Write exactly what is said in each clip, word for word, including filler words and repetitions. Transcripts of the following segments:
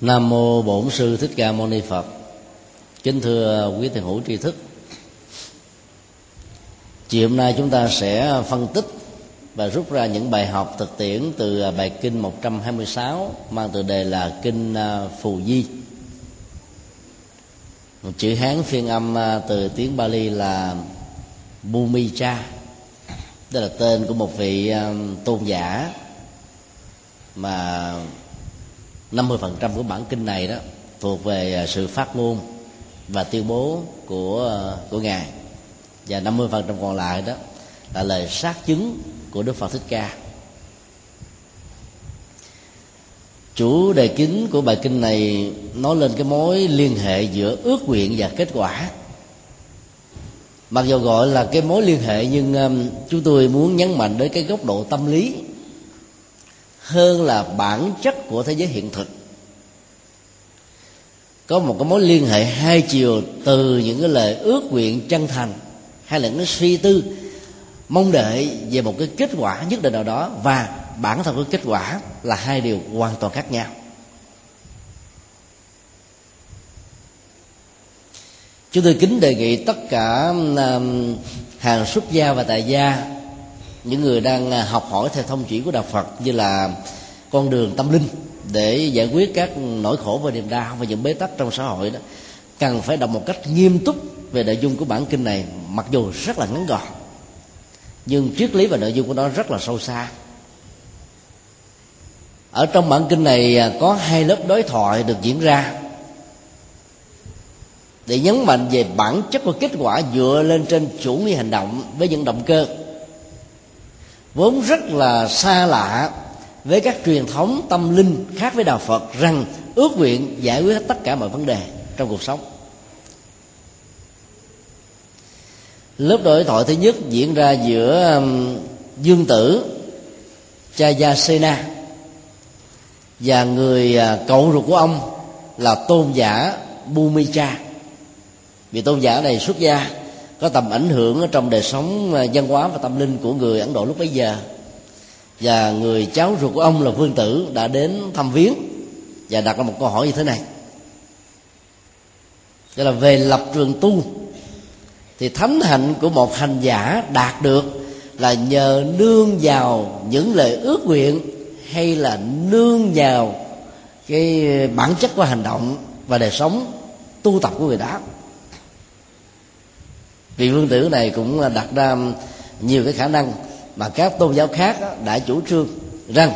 Nam mô Bổn Sư Thích Ca Mâu Ni Phật. Kính thưa quý thiền hữu tri thức, chiều hôm nay chúng ta sẽ phân tích và rút ra những bài học thực tiễn từ bài kinh một trăm hai mươi sáu mang tựa đề là Kinh Phù-di. Một chữ Hán phiên âm từ tiếng Pali là Bhūmija. Đó là tên của một vị tôn giả mà năm mươi phần trăm của bản kinh này đó thuộc về sự phát ngôn và tuyên bố của của ngài, và năm mươi phần trăm còn lại đó là lời xác chứng của Đức Phật Thích Ca. Chủ đề chính của bài kinh này nói lên cái mối liên hệ giữa ước nguyện và kết quả. Mặc dù gọi là cái mối liên hệ, nhưng chúng tôi muốn nhấn mạnh đến cái góc độ tâm lý hơn là bản chất của thế giới hiện thực. Có một cái mối liên hệ hai chiều từ những cái lời ước nguyện chân thành hay là những suy tư mong đợi về một cái kết quả nhất định nào đó và bản thân của kết quả, là hai điều hoàn toàn khác nhau. Chúng tôi kính đề nghị tất cả hàng xuất gia và tại gia, những người đang học hỏi theo thông chỉ của Đạo Phật như là con đường tâm linh để giải quyết các nỗi khổ và niềm đau và những bế tắc trong xã hội đó, cần phải đọc một cách nghiêm túc về nội dung của bản kinh này. Mặc dù rất là ngắn gọn, nhưng triết lý và nội dung của nó rất là sâu xa. Ở trong bản kinh này có hai lớp đối thoại được diễn ra để nhấn mạnh về bản chất của kết quả dựa lên trên chủ nghĩa hành động, với những động cơ vốn rất là xa lạ với các truyền thống tâm linh khác với Đạo Phật, rằng ước nguyện giải quyết hết tất cả mọi vấn đề trong cuộc sống. Lớp đối thoại thứ nhất diễn ra giữa Dương Tử Jayasena và người cậu ruột của ông là tôn giả Bhūmija. Vì tôn giả này xuất gia có tầm ảnh hưởng trong đời sống văn hóa và tâm linh của người Ấn Độ lúc bấy giờ, và người cháu ruột của ông là Vương Tử đã đến thăm viếng và đặt ra một câu hỏi như thế này. Đó là về lập trường tu thì thánh hạnh của một hành giả đạt được là nhờ nương vào những lời ước nguyện hay là nương vào cái bản chất của hành động và đời sống tu tập của người đó. Vị Vương Tử này cũng đặt ra nhiều cái khả năng mà các tôn giáo khác đã chủ trương rằng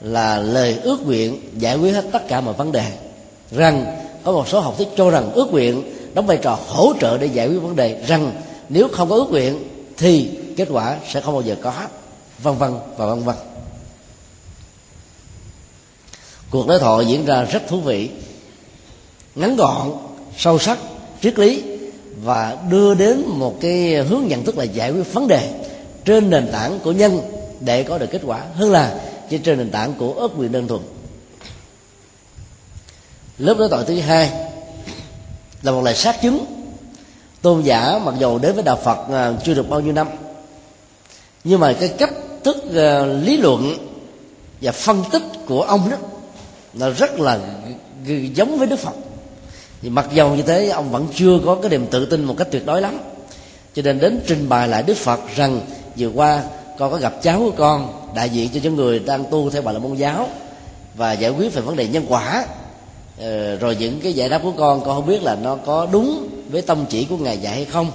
là lời ước nguyện giải quyết hết tất cả mọi vấn đề, rằng có một số học thuyết cho rằng ước nguyện đóng vai trò hỗ trợ để giải quyết vấn đề, rằng nếu không có ước nguyện thì kết quả sẽ không bao giờ có, vân vân và vân vân. Cuộc đối thoại diễn ra rất thú vị, ngắn gọn, sâu sắc, triết lý, và đưa đến một cái hướng nhận thức là giải quyết vấn đề trên nền tảng của nhân để có được kết quả, hơn là chỉ trên nền tảng của ước nguyện đơn thuần. Lớp đối thoại thứ hai là một lời xác chứng. Tôn giả mặc dù đến với Đạo Phật chưa được bao nhiêu năm, nhưng mà cái cách thức lý luận và phân tích của ông đó là rất là giống với Đức Phật. Thì mặc dầu như thế, ông vẫn chưa có cái niềm tự tin một cách tuyệt đối lắm, cho nên đến trình bày lại Đức Phật rằng vừa qua con có gặp cháu của con đại diện cho những người đang tu theo Bà La Môn giáo và giải quyết về vấn đề nhân quả, ờ, rồi những cái giải đáp của con con không biết là nó có đúng với tông chỉ của ngài dạy hay không,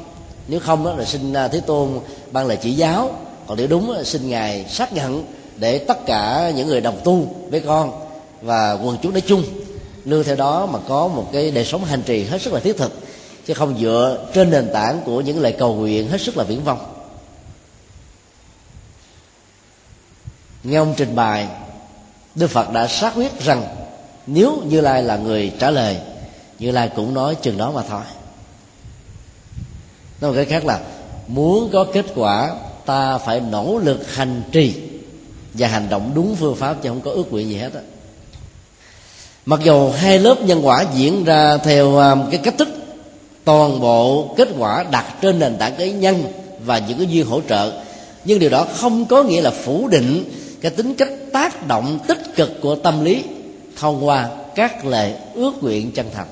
nếu không đó là xin Thế Tôn ban lời chỉ giáo, còn nếu đúng là xin ngài xác nhận để tất cả những người đồng tu với con và quần chúng nói chung nương theo đó mà có một cái đời sống hành trì hết sức là thiết thực, chứ không dựa trên nền tảng của những lời cầu nguyện hết sức là viển vông. Nghe ông trình bày, Đức Phật đã xác quyết rằng nếu Như Lai là người trả lời, Như Lai cũng nói chừng đó mà thôi. Nói một cái khác là muốn có kết quả ta phải nỗ lực hành trì và hành động đúng phương pháp, chứ không có ước nguyện gì hết á. Mặc dù hai lớp nhân quả diễn ra theo cái cách thức toàn bộ kết quả đặt trên nền tảng cái nhân và những cái duyên hỗ trợ, nhưng điều đó không có nghĩa là phủ định cái tính cách tác động tích cực của tâm lý thông qua các lời ước nguyện chân thành.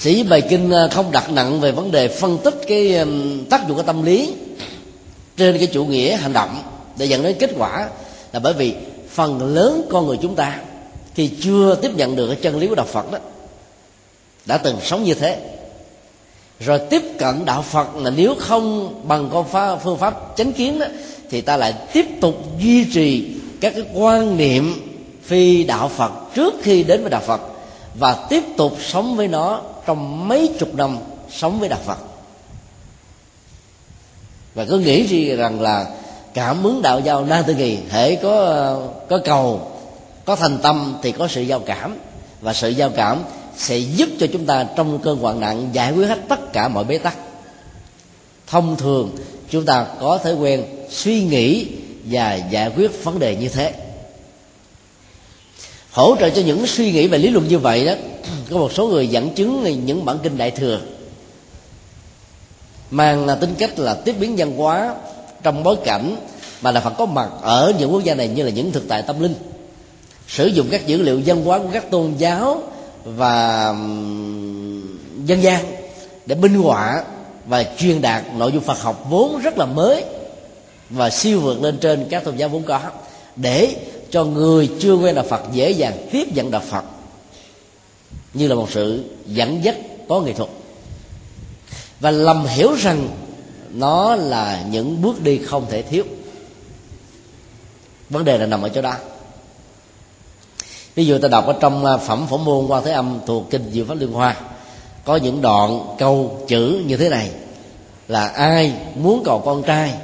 Sĩ bài kinh không đặt nặng về vấn đề phân tích cái tác dụng của tâm lý trên cái chủ nghĩa hành động để dẫn đến kết quả, là bởi vì phần lớn con người chúng ta khi chưa tiếp nhận được cái chân lý của đạo Phật đó đã từng sống như thế. Rồi tiếp cận đạo Phật là nếu không bằng con phương pháp chánh kiến đó, thì ta lại tiếp tục duy trì các cái quan niệm phi đạo Phật trước khi đến với đạo Phật, và tiếp tục sống với nó trong mấy chục năm sống với đạo Phật, và cứ nghĩ rằng là cảm ứng đạo giao na tư nghì, hễ có có cầu, có thành tâm thì có sự giao cảm, và sự giao cảm sẽ giúp cho chúng ta trong cơn hoạn nạn giải quyết hết tất cả mọi bế tắc. Thông thường chúng ta có thói quen suy nghĩ và giải quyết vấn đề như thế. Hỗ trợ cho những suy nghĩ về lý luận như vậy đó, có một số người dẫn chứng những bản kinh Đại Thừa mang tính cách là tiếp biến văn hóa trong bối cảnh mà là Phật có mặt ở những quốc gia này, như là những thực tại tâm linh, sử dụng các dữ liệu văn hóa của các tôn giáo và dân gian để minh họa và truyền đạt nội dung Phật học vốn rất là mới và siêu vượt lên trên các tôn giáo vốn có, để cho người chưa quen đạo Phật dễ dàng tiếp nhận đạo Phật như là một sự dẫn dắt có nghệ thuật, và lầm hiểu rằng nó là những bước đi không thể thiếu. Vấn đề là nằm ở chỗ đó. Ví dụ ta đọc ở trong phẩm Phổ Môn Quan Thế Âm thuộc Kinh Diệu Pháp Liên Hoa, có những đoạn câu chữ như thế này: là ai muốn cầu con trai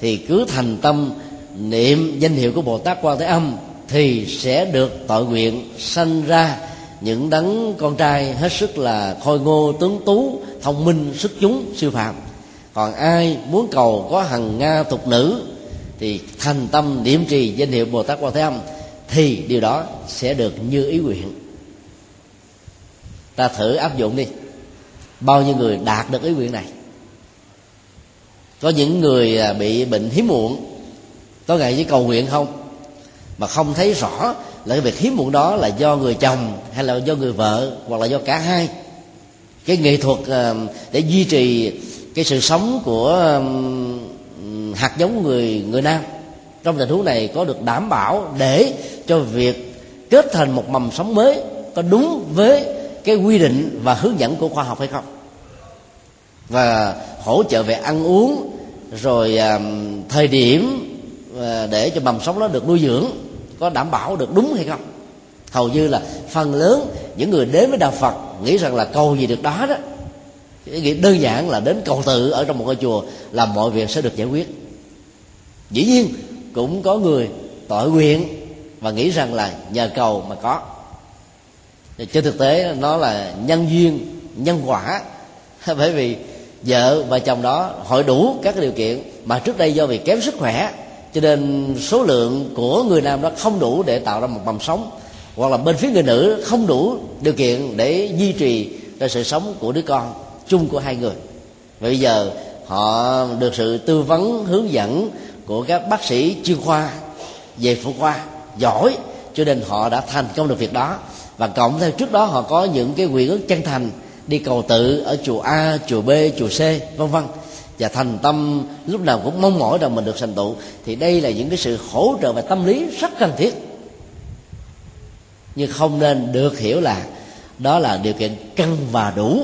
thì cứ thành tâm niệm danh hiệu của Bồ Tát Quan Thế Âm thì sẽ được tội nguyện sanh ra những đấng con trai hết sức là khôi ngô, tướng tú, thông minh, xuất chúng, siêu phàm. Còn ai muốn cầu có hằng nga tục nữ thì thành tâm niệm trì danh hiệu Bồ Tát Quan Thế Âm thì điều đó sẽ được như ý nguyện. Ta thử áp dụng đi, bao nhiêu người đạt được ý nguyện này? Có những người bị bệnh hiếm muộn tối ngày chỉ cầu nguyện không, mà không thấy rõ là cái việc hiếm muộn đó là do người chồng hay là do người vợ, hoặc là do cả hai. Cái nghệ thuật để duy trì cái sự sống của hạt giống người người nam trong tình huống này có được đảm bảo để cho việc kết thành một mầm sống mới có đúng với cái quy định và hướng dẫn của khoa học hay không, và hỗ trợ về ăn uống, rồi thời điểm để cho mầm sống nó được nuôi dưỡng có đảm bảo được đúng hay không. Hầu như là phần lớn những người đến với đạo Phật nghĩ rằng là cầu gì được đó đó, nghĩ đơn giản là đến cầu tự ở trong một ngôi chùa là mọi việc sẽ được giải quyết. Dĩ nhiên cũng có người tội nguyện và nghĩ rằng là nhờ cầu mà có. Trên thực tế nó là nhân duyên, nhân quả, bởi vì vợ và chồng đó hội đủ các cái điều kiện, mà trước đây do vì kém sức khỏe cho nên số lượng của người nam đó không đủ để tạo ra một mầm sống, hoặc là bên phía người nữ không đủ điều kiện để duy trì ra sự sống của đứa con chung của hai người. Và bây giờ họ được sự tư vấn hướng dẫn của các bác sĩ chuyên khoa về phụ khoa giỏi, cho nên họ đã thành công được việc đó. Và cộng theo trước đó họ có những cái nguyện ước chân thành, đi cầu tự ở chùa A, chùa B, chùa C, vân vân, và thành tâm lúc nào cũng mong mỏi rằng mình được thành tựu, thì đây là những cái sự hỗ trợ về tâm lý rất cần thiết. Nhưng không nên được hiểu là đó là điều kiện cần và đủ.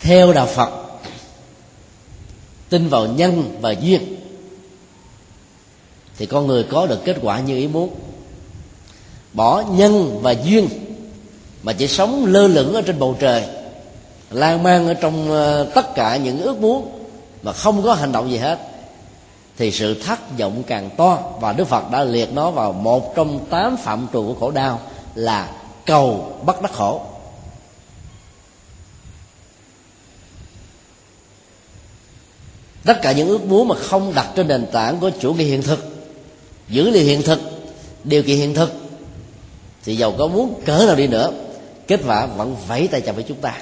Theo đạo Phật, tin vào nhân và duyên thì con người có được kết quả như ý muốn. Bỏ nhân và duyên mà chỉ sống lơ lửng ở trên bầu trời, lan man ở trong tất cả những ước muốn mà không có hành động gì hết, thì sự thất vọng càng to. Và Đức Phật đã liệt nó vào một trong tám phạm trù của khổ đau là cầu bất đắc khổ. Tất cả những ước muốn mà không đặt trên nền tảng của chủ nghĩa hiện thực, dữ liệu hiện thực, điều kiện hiện thực, thì dầu có muốn cỡ nào đi nữa, kết quả vẫn vẫy tay chào với chúng ta.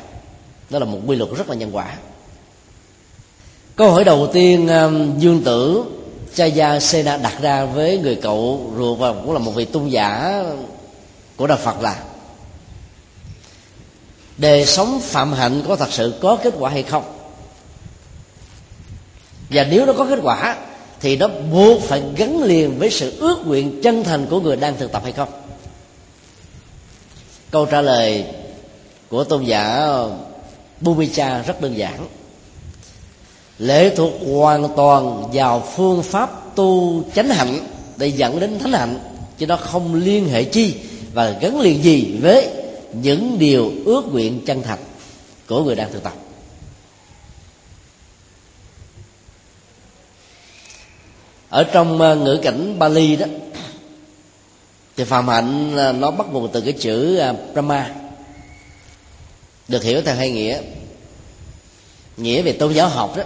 Đó là một quy luật rất là nhân quả. Câu hỏi đầu tiên Dương Tử Jayasena đặt ra với người cậu ruột và cũng là một vị tôn giả của Đạo Phật là: đời sống phạm hạnh có thật sự có kết quả hay không? Và nếu nó có kết quả thì nó buộc phải gắn liền với sự ước nguyện chân thành của người đang thực tập hay không? Câu trả lời của tôn giả Bhūmija rất đơn giản. Lệ thuộc hoàn toàn vào phương pháp tu chánh hạnh để dẫn đến thánh hạnh, chứ nó không liên hệ chi và gắn liền gì với những điều ước nguyện chân thành của người đang thực tập. Ở trong ngữ cảnh Bali đó thì phạm hạnh nó bắt nguồn từ cái chữ Brahma, được hiểu theo hai nghĩa. Nghĩa về tôn giáo học đó,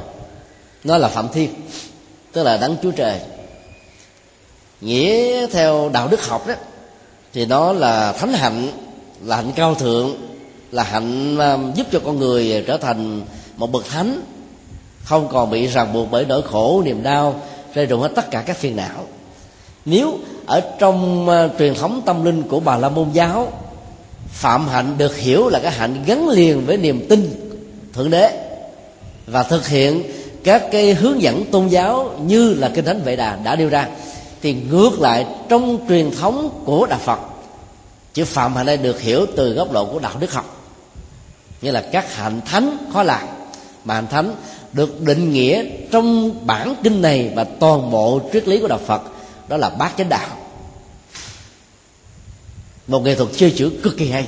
nó là Phạm Thiên, tức là đấng Chúa Trời. Nghĩa theo đạo đức học đó thì nó là thánh hạnh, là hạnh cao thượng, là hạnh giúp cho con người trở thành một bậc thánh, không còn bị ràng buộc bởi nỗi khổ, niềm đau, rơi rụng hết tất cả các phiền não. Nếu ở trong uh, truyền thống tâm linh của Bà La Môn giáo, phạm hạnh được hiểu là cái hạnh gắn liền với niềm tin Thượng Đế và thực hiện các cái hướng dẫn tôn giáo như là Kinh Thánh Vệ Đà đã nêu ra, thì ngược lại trong truyền thống của Đạo Phật, chữ phạm hạnh này được hiểu từ góc độ của đạo đức học, như là các hạnh thánh khó làm. Mà hạnh thánh được định nghĩa trong bản kinh này và toàn bộ triết lý của Đạo Phật, đó là bát chánh đạo, một nghệ thuật chơi chữ cực kỳ hay.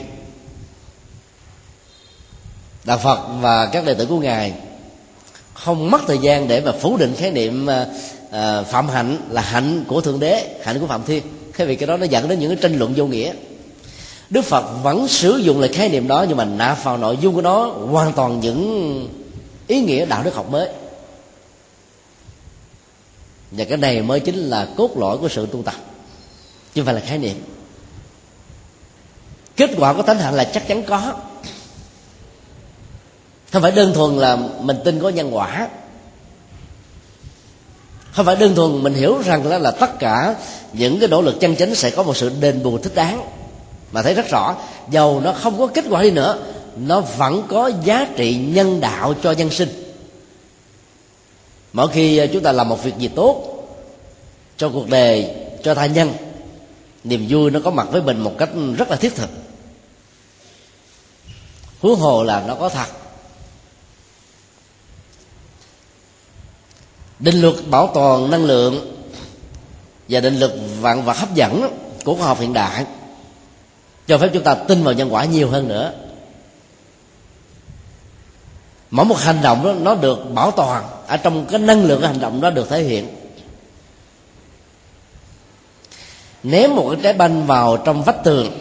Đạo Phật và các đệ tử của Ngài không mất thời gian để mà phủ định khái niệm uh, phạm hạnh là hạnh của Thượng Đế, hạnh của Phạm Thiên, thế vì cái đó nó dẫn đến những cái tranh luận vô nghĩa. Đức Phật vẫn sử dụng lại khái niệm đó, nhưng mà nạp vào nội dung của nó hoàn toàn những ý nghĩa đạo đức học mới. Và cái này mới chính là cốt lõi của sự tu tập, chứ không phải là khái niệm. Kết quả của tánh hạnh là chắc chắn có, không phải đơn thuần là mình tin có nhân quả, không phải đơn thuần mình hiểu rằng là, là tất cả những cái nỗ lực chân chính sẽ có một sự đền bù thích đáng. Mà thấy rất rõ, dầu nó không có kết quả đi nữa, nó vẫn có giá trị nhân đạo cho nhân sinh. Mỗi khi chúng ta làm một việc gì tốt cho cuộc đời, cho tha nhân, niềm vui nó có mặt với mình một cách rất là thiết thực, huống hồ là nó có thật. Định luật bảo toàn năng lượng và định luật vạn vật hấp dẫn của khoa học hiện đại cho phép chúng ta tin vào nhân quả nhiều hơn nữa. Mỗi một hành động đó, nó được bảo toàn ở trong cái năng lượng của hành động đó được thể hiện. Ném một cái trái banh vào trong vách tường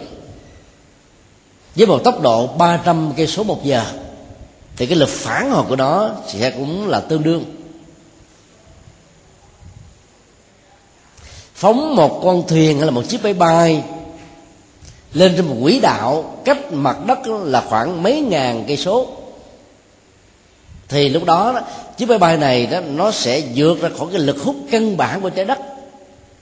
với một tốc độ ba trăm cây số một giờ thì cái lực phản hồi của nó sẽ cũng là tương đương. Phóng một con thuyền hay là một chiếc máy bay lên trên một quỹ đạo cách mặt đất là khoảng mấy ngàn cây số, thì lúc đó, đó chiếc máy bay này đó, nó sẽ vượt ra khỏi cái lực hút căn bản của trái đất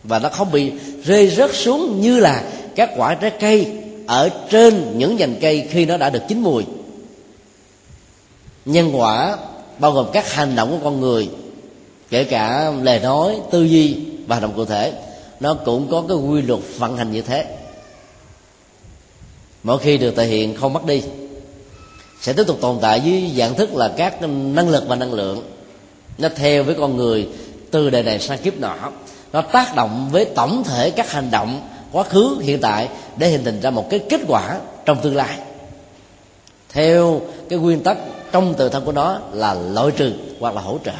và nó không bị rơi rớt xuống như là các quả trái cây ở trên những nhành cây khi nó đã được chín mùi. Nhân quả bao gồm các hành động của con người, kể cả lời nói, tư duy và hành động cụ thể, nó cũng có cái quy luật vận hành như thế. Mỗi khi được thể hiện không mất đi, sẽ tiếp tục tồn tại dưới dạng thức là các năng lực và năng lượng. Nó theo với con người từ đời này sang kiếp nọ, nó tác động với tổng thể các hành động quá khứ hiện tại để hình thành ra một cái kết quả trong tương lai, theo cái nguyên tắc trong tự thân của nó là loại trừ hoặc là hỗ trợ.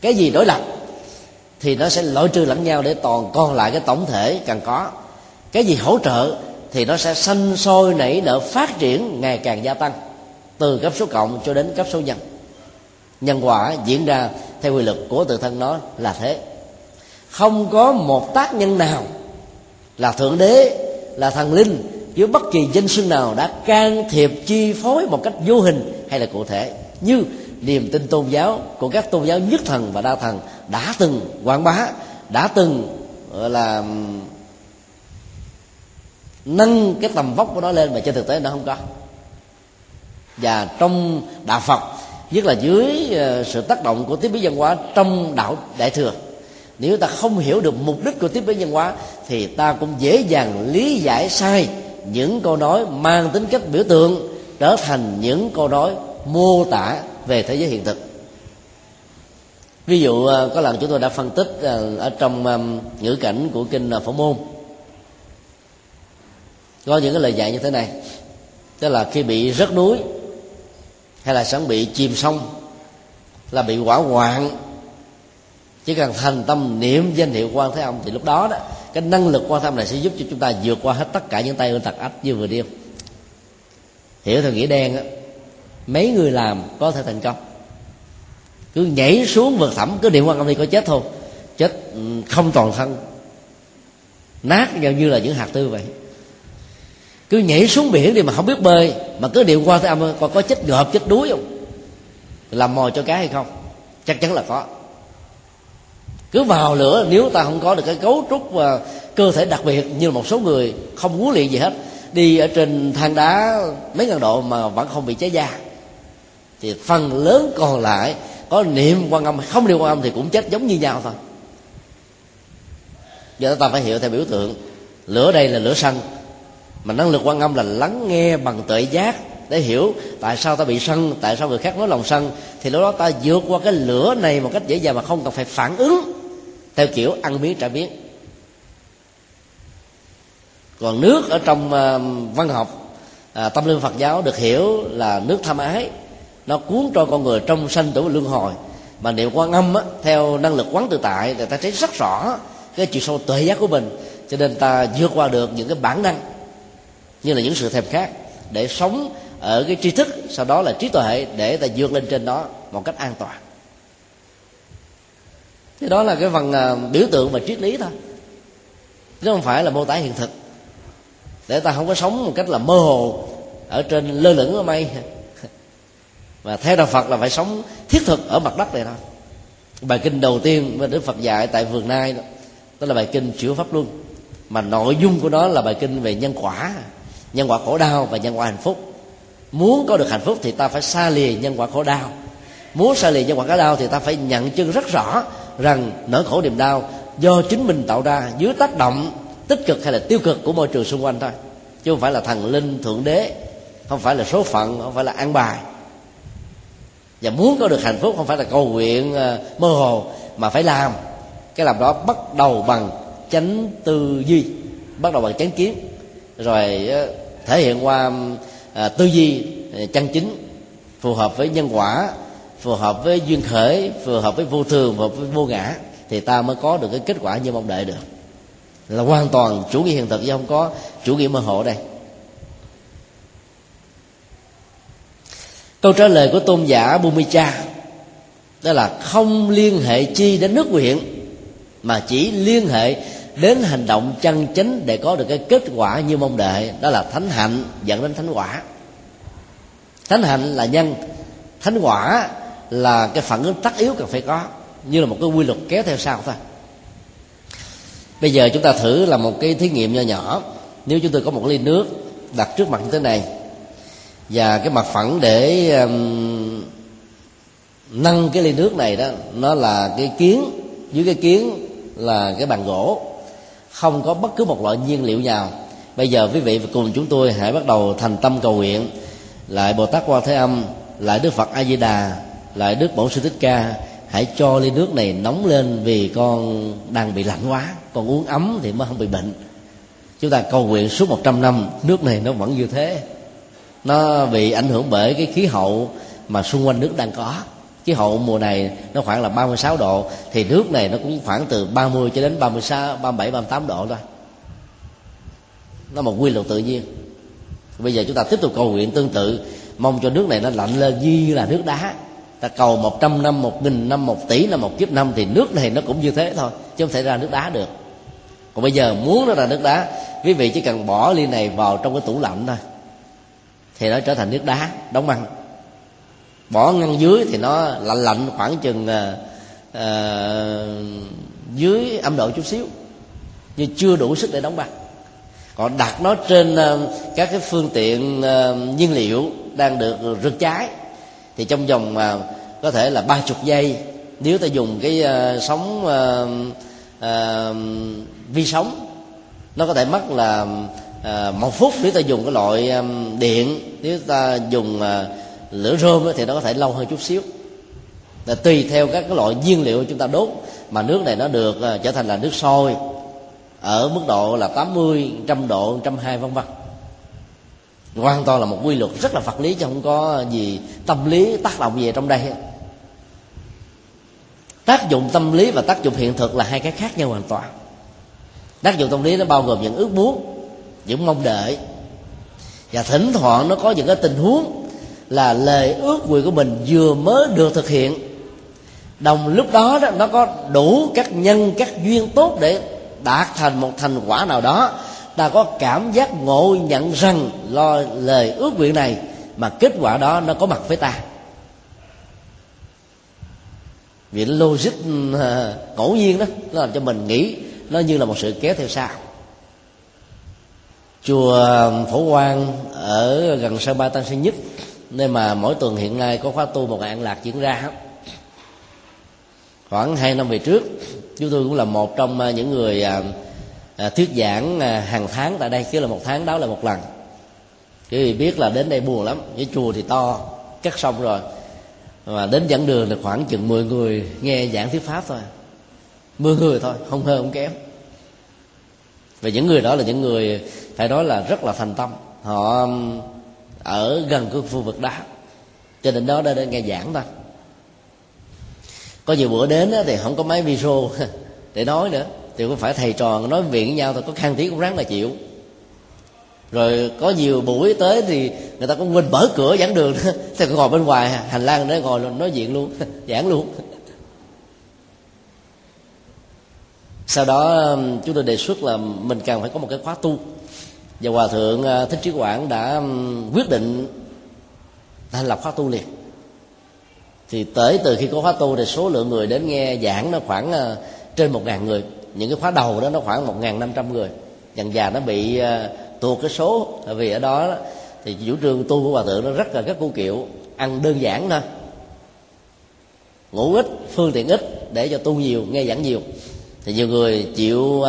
Cái gì đối lập thì nó sẽ loại trừ lẫn nhau để toàn còn lại cái tổng thể càng có. Cái gì hỗ trợ thì nó sẽ sanh sôi nảy nở phát triển ngày càng gia tăng, từ cấp số cộng cho đến cấp số nhân. Nhân quả diễn ra theo quy luật của tự thân nó là thế. Không có một tác nhân nào là Thượng Đế, là thần linh dưới bất kỳ danh xưng nào đã can thiệp chi phối một cách vô hình hay là cụ thể, như niềm tin tôn giáo của các tôn giáo nhất thần và đa thần đã từng quảng bá, đã từng là nâng cái tầm vóc của nó lên, mà trên thực tế nó không có. Và trong đạo Phật, nhất là dưới sự tác động của tiếp biến văn hóa trong đạo Đại Thừa, nếu ta không hiểu được mục đích của tiếp biến văn hóa thì ta cũng dễ dàng lý giải sai những câu nói mang tính cách biểu tượng trở thành những câu nói mô tả về thế giới hiện thực. Ví dụ có lần chúng tôi đã phân tích ở trong ngữ cảnh của kinh Phổ Môn có những cái lời dạy như thế này, tức là khi bị rớt núi hay là sẵn bị chìm sông, là bị hỏa hoạn, chỉ cần thành tâm niệm danh hiệu Quan Thế Âm thì lúc đó đó cái năng lực Quan Thế Âm này sẽ giúp cho chúng ta vượt qua hết tất cả những tay ương tặc ách như vừa điêu. Hiểu theo nghĩa đen á, mấy người làm có thể thành công, cứ nhảy xuống vực thẳm cứ niệm Quan Âm đi có chết thôi, chết không toàn thân, nát nhau như là những hạt tư vậy. Cứ nhảy xuống biển đi mà không biết bơi mà cứ niệm Quan Thế Âm coi có chết ngợp chết đuối không, làm mồi cho cá hay không, chắc chắn là có. Cứ vào lửa, nếu ta không có được cái cấu trúc và cơ thể đặc biệt như một số người không huấn luyện gì hết, đi ở trên than đá mấy ngàn độ mà vẫn không bị cháy da, thì phần lớn còn lại có niệm Quan Âm không niệm Quan Âm thì cũng chết giống như nhau thôi. Giờ ta phải hiểu theo biểu tượng, lửa đây là lửa sân, mà năng lực Quan Âm là lắng nghe bằng tuệ giác để hiểu tại sao ta bị sân, tại sao người khác nói lòng sân, thì lúc đó ta vượt qua cái lửa này một cách dễ dàng mà không cần phải phản ứng theo kiểu ăn miếng trả miếng. Còn nước ở trong văn học tâm linh Phật giáo được hiểu là nước tham ái, nó cuốn trôi con người trong sanh tử luân hồi, mà niệm Quan Âm á, theo năng lực quán tự tại thì ta thấy rất rõ cái chiều sâu tuệ giác của mình, cho nên ta vượt qua được những cái bản năng như là những sự thèm khát để sống ở cái tri thức, sau đó là trí tuệ để ta vượt lên trên đó một cách an toàn. Thế đó là cái phần biểu tượng và triết lý thôi, chứ không phải là mô tả hiện thực, để ta không có sống một cách là mơ hồ ở trên lơ lửng ở mây, mà theo đạo Phật là phải sống thiết thực ở mặt đất này thôi. Bài kinh đầu tiên mà Đức Phật dạy tại vườn Nai đó, đó là bài kinh Chữa Pháp Luân, mà nội dung của nó là bài kinh về nhân quả, nhân quả khổ đau và nhân quả hạnh phúc. Muốn có được hạnh phúc thì ta phải xa lìa nhân quả khổ đau, muốn xa lìa nhân quả khổ đau thì ta phải nhận chân rất rõ rằng nỗi khổ niềm đau do chính mình tạo ra dưới tác động tích cực hay là tiêu cực của môi trường xung quanh thôi, chứ không phải là thần linh thượng đế, không phải là số phận, không phải là an bài. Và muốn có được hạnh phúc không phải là cầu nguyện mơ hồ, mà phải làm. Cái làm đó bắt đầu bằng chánh tư duy, bắt đầu bằng chánh kiến, rồi thể hiện qua tư duy chân chính phù hợp với nhân quả, phù hợp với duyên khởi, phù hợp với vô thường, phù hợp với vô ngã, thì ta mới có được cái kết quả như mong đợi được. Là hoàn toàn chủ nghĩa hiện thực chứ không có chủ nghĩa mơ hồ đây. Câu trả lời của tôn giả Bhūmija đó là không liên hệ chi đến nước nguyện, mà chỉ liên hệ đến hành động chân chính để có được cái kết quả như mong đợi. Đó là thánh hạnh dẫn đến thánh quả. Thánh hạnh là nhân, thánh quả là cái phản ứng tất yếu cần phải có, như là một cái quy luật kéo theo sau thôi. Bây giờ chúng ta thử làm một cái thí nghiệm nho nhỏ. Nếu chúng tôi có một ly nước đặt trước mặt như thế này, và cái mặt phẳng để um, nâng cái ly nước này đó, nó là cái kiến, dưới cái kiến là cái bàn gỗ, không có bất cứ một loại nhiên liệu nào. Bây giờ quý vị cùng chúng tôi hãy bắt đầu thành tâm cầu nguyện lại Bồ Tát Quan Thế Âm, lại Đức Phật A Di Đà, lại Đức Bổn Sư Thích Ca, hãy cho ly nước này nóng lên, vì con đang bị lạnh quá, con uống ấm thì mới không bị bệnh. Chúng ta cầu nguyện suốt một trăm năm, nước này nó vẫn như thế, nó bị ảnh hưởng bởi cái khí hậu mà xung quanh nước đang có. Khí hậu mùa này nó khoảng là ba mươi sáu độ, thì nước này nó cũng khoảng từ ba mươi cho đến ba mươi sáu, ba mươi bảy, ba mươi tám độ thôi. Nó một quy luật tự nhiên. Bây giờ chúng ta tiếp tục cầu nguyện tương tự, mong cho nước này nó lạnh lên như là nước đá. Ta cầu một trăm năm, một nghìn năm, một tỷ năm, một kiếp năm thì nước này nó cũng như thế thôi, chứ không thể ra nước đá được. Còn bây giờ muốn nó ra nước đá, quý vị chỉ cần bỏ ly này vào trong cái tủ lạnh thôi, thì nó trở thành nước đá, đóng băng. bỏ ngăn dưới thì nó lạnh lạnh khoảng chừng uh, dưới âm độ chút xíu, nhưng chưa đủ sức để đóng băng. Còn đặt nó trên uh, các cái phương tiện uh, nhiên liệu đang được rực cháy thì trong vòng uh, có thể là ba chục giây, nếu ta dùng cái uh, sóng uh, uh, vi sóng nó có thể mất là uh, một phút, nếu ta dùng cái loại um, điện, nếu ta dùng uh, lửa rơm thì nó có thể lâu hơn chút xíu. Là tùy theo các cái loại nhiên liệu chúng ta đốt, mà nước này nó được uh, trở thành là nước sôi ở mức độ là tám mươi, một trăm độ, một trăm hai mươi vân vân. Hoàn toàn là một quy luật rất là vật lý chứ không có gì tâm lý tác động về trong đây. Tác dụng tâm lý và tác dụng hiện thực là hai cái khác nhau hoàn toàn. Tác dụng tâm lý nó bao gồm những ước muốn, những mong đợi, và thỉnh thoảng nó có những cái tình huống là lời ước nguyện của mình vừa mới được thực hiện, đồng lúc đó, đó nó có đủ các nhân các duyên tốt để đạt thành một thành quả nào đó. Ta có cảm giác ngộ nhận rằng lo lời ước nguyện này mà kết quả đó nó có mặt với ta. Vì logic ngẫu nhiên đó nó làm cho mình nghĩ nó như là một sự kéo theo sau. Chùa Phổ Quang ở gần sân bay Tân Sơn Nhất, nơi mà mỗi tuần hiện nay có khóa tu một ngày an lạc diễn ra. Khoảng hai năm về trước, chúng tôi cũng là một trong những người thuyết giảng hàng tháng tại đây, cứ là một tháng đó là một lần. Quý vị biết là đến đây buồn lắm, cái chùa thì to, cắt xong rồi, mà đến dẫn đường là khoảng chừng mười người nghe giảng thuyết pháp thôi, mười người thôi, không hơn không kém. Và những người đó là những người phải nói là rất là thành tâm, họ ở gần cái khu vực đó, cho nên đó đã đến nghe giảng thôi. Có nhiều bữa đến thì không có máy video để nói nữa, thì cũng phải thầy trò nói chuyện với nhau thôi, có khang tiếng cũng ráng là chịu. Rồi có nhiều buổi tới thì người ta cũng quên mở cửa giảng đường, thì ngồi bên ngoài hành lang để ngồi nói chuyện luôn, giảng luôn. Sau đó chúng tôi đề xuất là mình cần phải có một cái khóa tu, và Hòa Thượng Thích Trí Quảng đã quyết định thành lập khóa tu liền. Thì tới từ khi có khóa tu thì số lượng người đến nghe giảng nó khoảng trên một ngàn người. Những cái khóa đầu đó nó khoảng một ngàn năm trăm người, dần dà nó bị tuột cái số, vì ở đó thì chủ trương tu của Hòa Thượng nó rất là các cô kiệu, ăn đơn giản thôi, ngủ ít, phương tiện ít, để cho tu nhiều, nghe giảng nhiều. Thì nhiều người chịu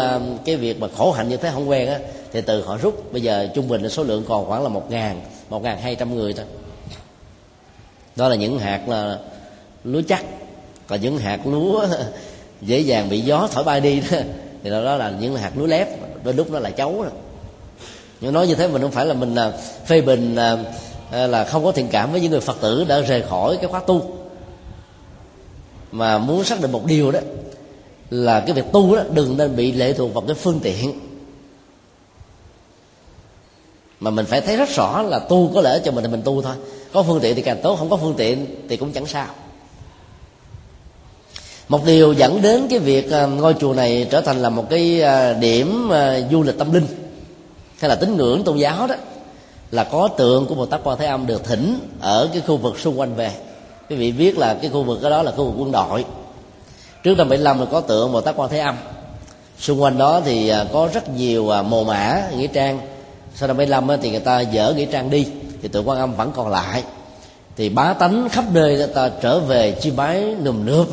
cái việc mà khổ hạnh như thế không quen á, thì từ họ rút. Bây giờ trung bình là số lượng còn khoảng là một ngàn một ngàn hai trăm người thôi. Đó là những hạt là lúa chắc, còn những hạt lúa dễ dàng bị gió thổi bay đi đó, thì đó là những hạt lúa lép, đôi lúc nó lại chấu rồi. Nhưng nói như thế mình không phải là mình phê bình là không có thiện cảm với những người Phật tử đã rời khỏi cái khóa tu, mà muốn xác định một điều đó là cái việc tu đó đừng nên bị lệ thuộc vào cái phương tiện, mà mình phải thấy rất rõ là tu có lợi cho mình thì mình tu thôi, có phương tiện thì càng tốt, không có phương tiện thì cũng chẳng sao. Một điều dẫn đến cái việc ngôi chùa này trở thành là một cái điểm du lịch tâm linh hay là tín ngưỡng tôn giáo đó là có tượng của Bồ Tát Quan Thế Âm được thỉnh ở cái khu vực xung quanh về. Quý vị biết là cái khu vực đó là khu vực quân đội. Trước năm bảy mươi lăm là có tượng Bồ Tát Quan Thế Âm. Xung quanh đó thì có rất nhiều mồ mả, nghĩa trang. Sau năm bảy mươi lăm thì người ta dỡ nghĩa trang đi, thì tượng Quan Âm vẫn còn lại. Thì bá tánh khắp nơi người ta trở về chi bái nùm nượp.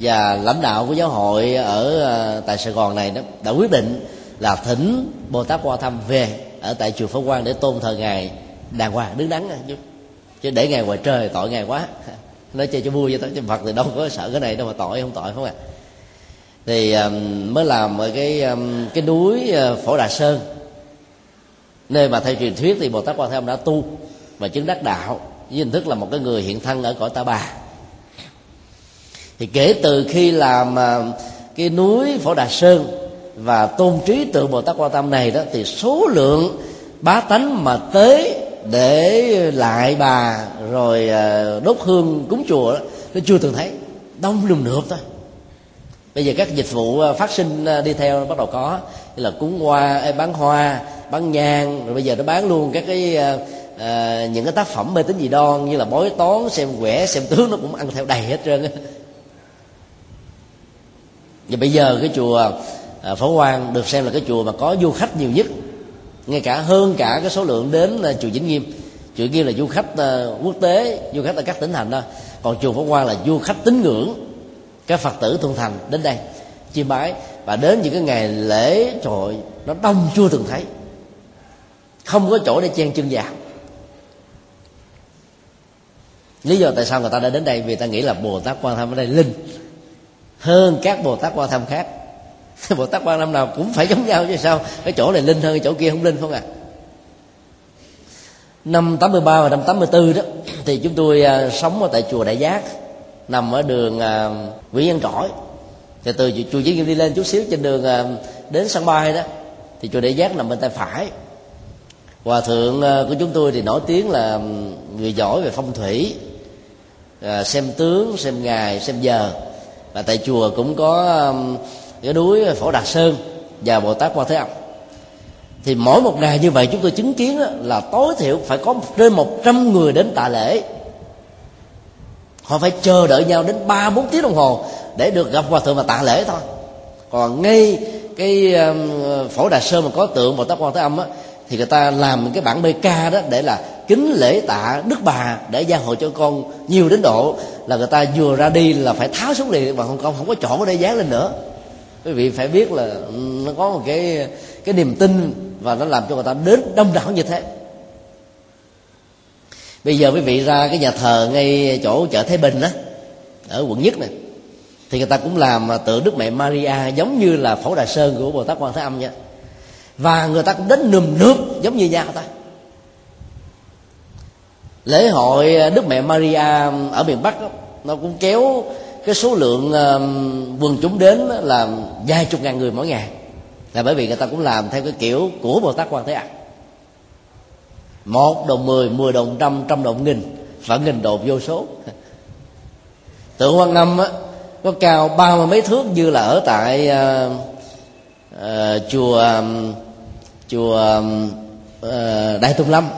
Và lãnh đạo của giáo hội ở tại Sài Gòn này đó đã quyết định là thỉnh Bồ Tát Quan Thế Âm về ở tại chùa Phổ Quang để tôn thờ ngài đàng hoàng đứng đắn, chứ để ngài ngoài trời tội ngài quá, nói chơi cho vui vậy thôi, chứ Phật thì đâu có sợ cái này đâu mà tội, không tội không ạ. À. Thì um, mới làm ở cái um, cái núi Phổ Đà Sơn, nơi mà theo truyền thuyết thì Bồ Tát Quan Thế Âm đã tu và chứng đắc đạo với hình thức là một cái người hiện thân ở cõi Ta Bà. Thì kể từ khi làm uh, cái núi Phổ Đà Sơn và tôn trí tượng Bồ Tát Quan Thế Âm này đó, thì số lượng bá tánh mà tới để lại bà rồi đốt hương cúng chùa đó, nó chưa từng thấy, đông nườm nượp thôi. Bây giờ các dịch vụ phát sinh đi theo bắt đầu có, như là cúng hoa, bán hoa, bán nhang, rồi bây giờ nó bán luôn các cái à, những cái tác phẩm mê tín dị đoan như là bói toán, xem quẻ, xem tướng nó cũng ăn theo đầy hết trơn á. Và bây giờ cái chùa à, Phổ Quang được xem là cái chùa mà có du khách nhiều nhất, ngay cả hơn cả cái số lượng đến là chùa Vĩnh Nghiêm. Chùa Vĩnh Nghiêm là du khách à, quốc tế, du khách ở các tỉnh thành đó, còn chùa Phổ Quang là du khách tín ngưỡng, các Phật tử thuần thành đến đây chiêm bái. Và đến những cái ngày lễ, trời ơi, nó đông chưa từng thấy, không có chỗ để chen chân vào. Lý do tại sao người ta đã đến đây, vì ta nghĩ là Bồ Tát Quan Thế Âm ở đây linh hơn các Bồ Tát Quan Thế Âm khác. Bồ Tát Quan Thế Âm nào cũng phải giống nhau chứ sao, cái chỗ này linh hơn cái chỗ kia không linh không à. Năm tám mươi ba và năm tám mươi tư đó thì chúng tôi sống ở tại chùa Đại Giác, nằm ở đường Nguyễn Văn Trỗi. Thì từ chùa Vĩnh Nghiêm đi lên chút xíu, trên đường đến sân bay đó, thì chùa Đại Giác nằm bên tay phải. Hòa thượng của chúng tôi thì nổi tiếng là người giỏi về phong thủy, xem tướng, xem ngày, xem giờ. Và tại chùa cũng có cái núi Phổ Đà Sơn và Bồ Tát Quan Thế Âm. Thì mỗi một ngày như vậy chúng tôi chứng kiến là tối thiểu phải có trên một trăm người đến tạ lễ. Họ phải chờ đợi nhau đến ba bốn tiếng đồng hồ để được gặp hòa thượng và tạ lễ thôi. Còn ngay cái Phổ Đà Sơn mà có tượng Bồ Tát Quan Thế Âm á, thì người ta làm cái bản bê ca đó để là kính lễ tạ Đức Bà để gia hộ cho con, nhiều đến độ là người ta vừa ra đi là phải tháo xuống liền, mà con không có chỗ để dán lên nữa. Quý vị phải biết là nó có một cái cái niềm tin và nó làm cho người ta đến đông đảo như thế. Bây giờ quý vị ra cái nhà thờ ngay chỗ chợ Thái Bình đó, ở quận Nhất này, thì người ta cũng làm tượng Đức Mẹ Maria giống như là Phổ Đà Sơn của Bồ Tát Quan Thế Âm nha. Và người ta cũng đến nườm nượp giống như nhau ta. Lễ hội Đức Mẹ Maria ở miền Bắc đó, nó cũng kéo cái số lượng uh, quần chúng đến là vài chục ngàn người mỗi ngày, là bởi vì người ta cũng làm theo cái kiểu của Bồ Tát Quan Thế Âm. Một đồng mười, mười đồng trăm, trăm đồng nghìn, và nghìn đồng vô số. Tượng Quan Âm á, có cao ba mươi mấy thước như là ở tại uh, uh, chùa chùa uh, Đại Tùng Lâm,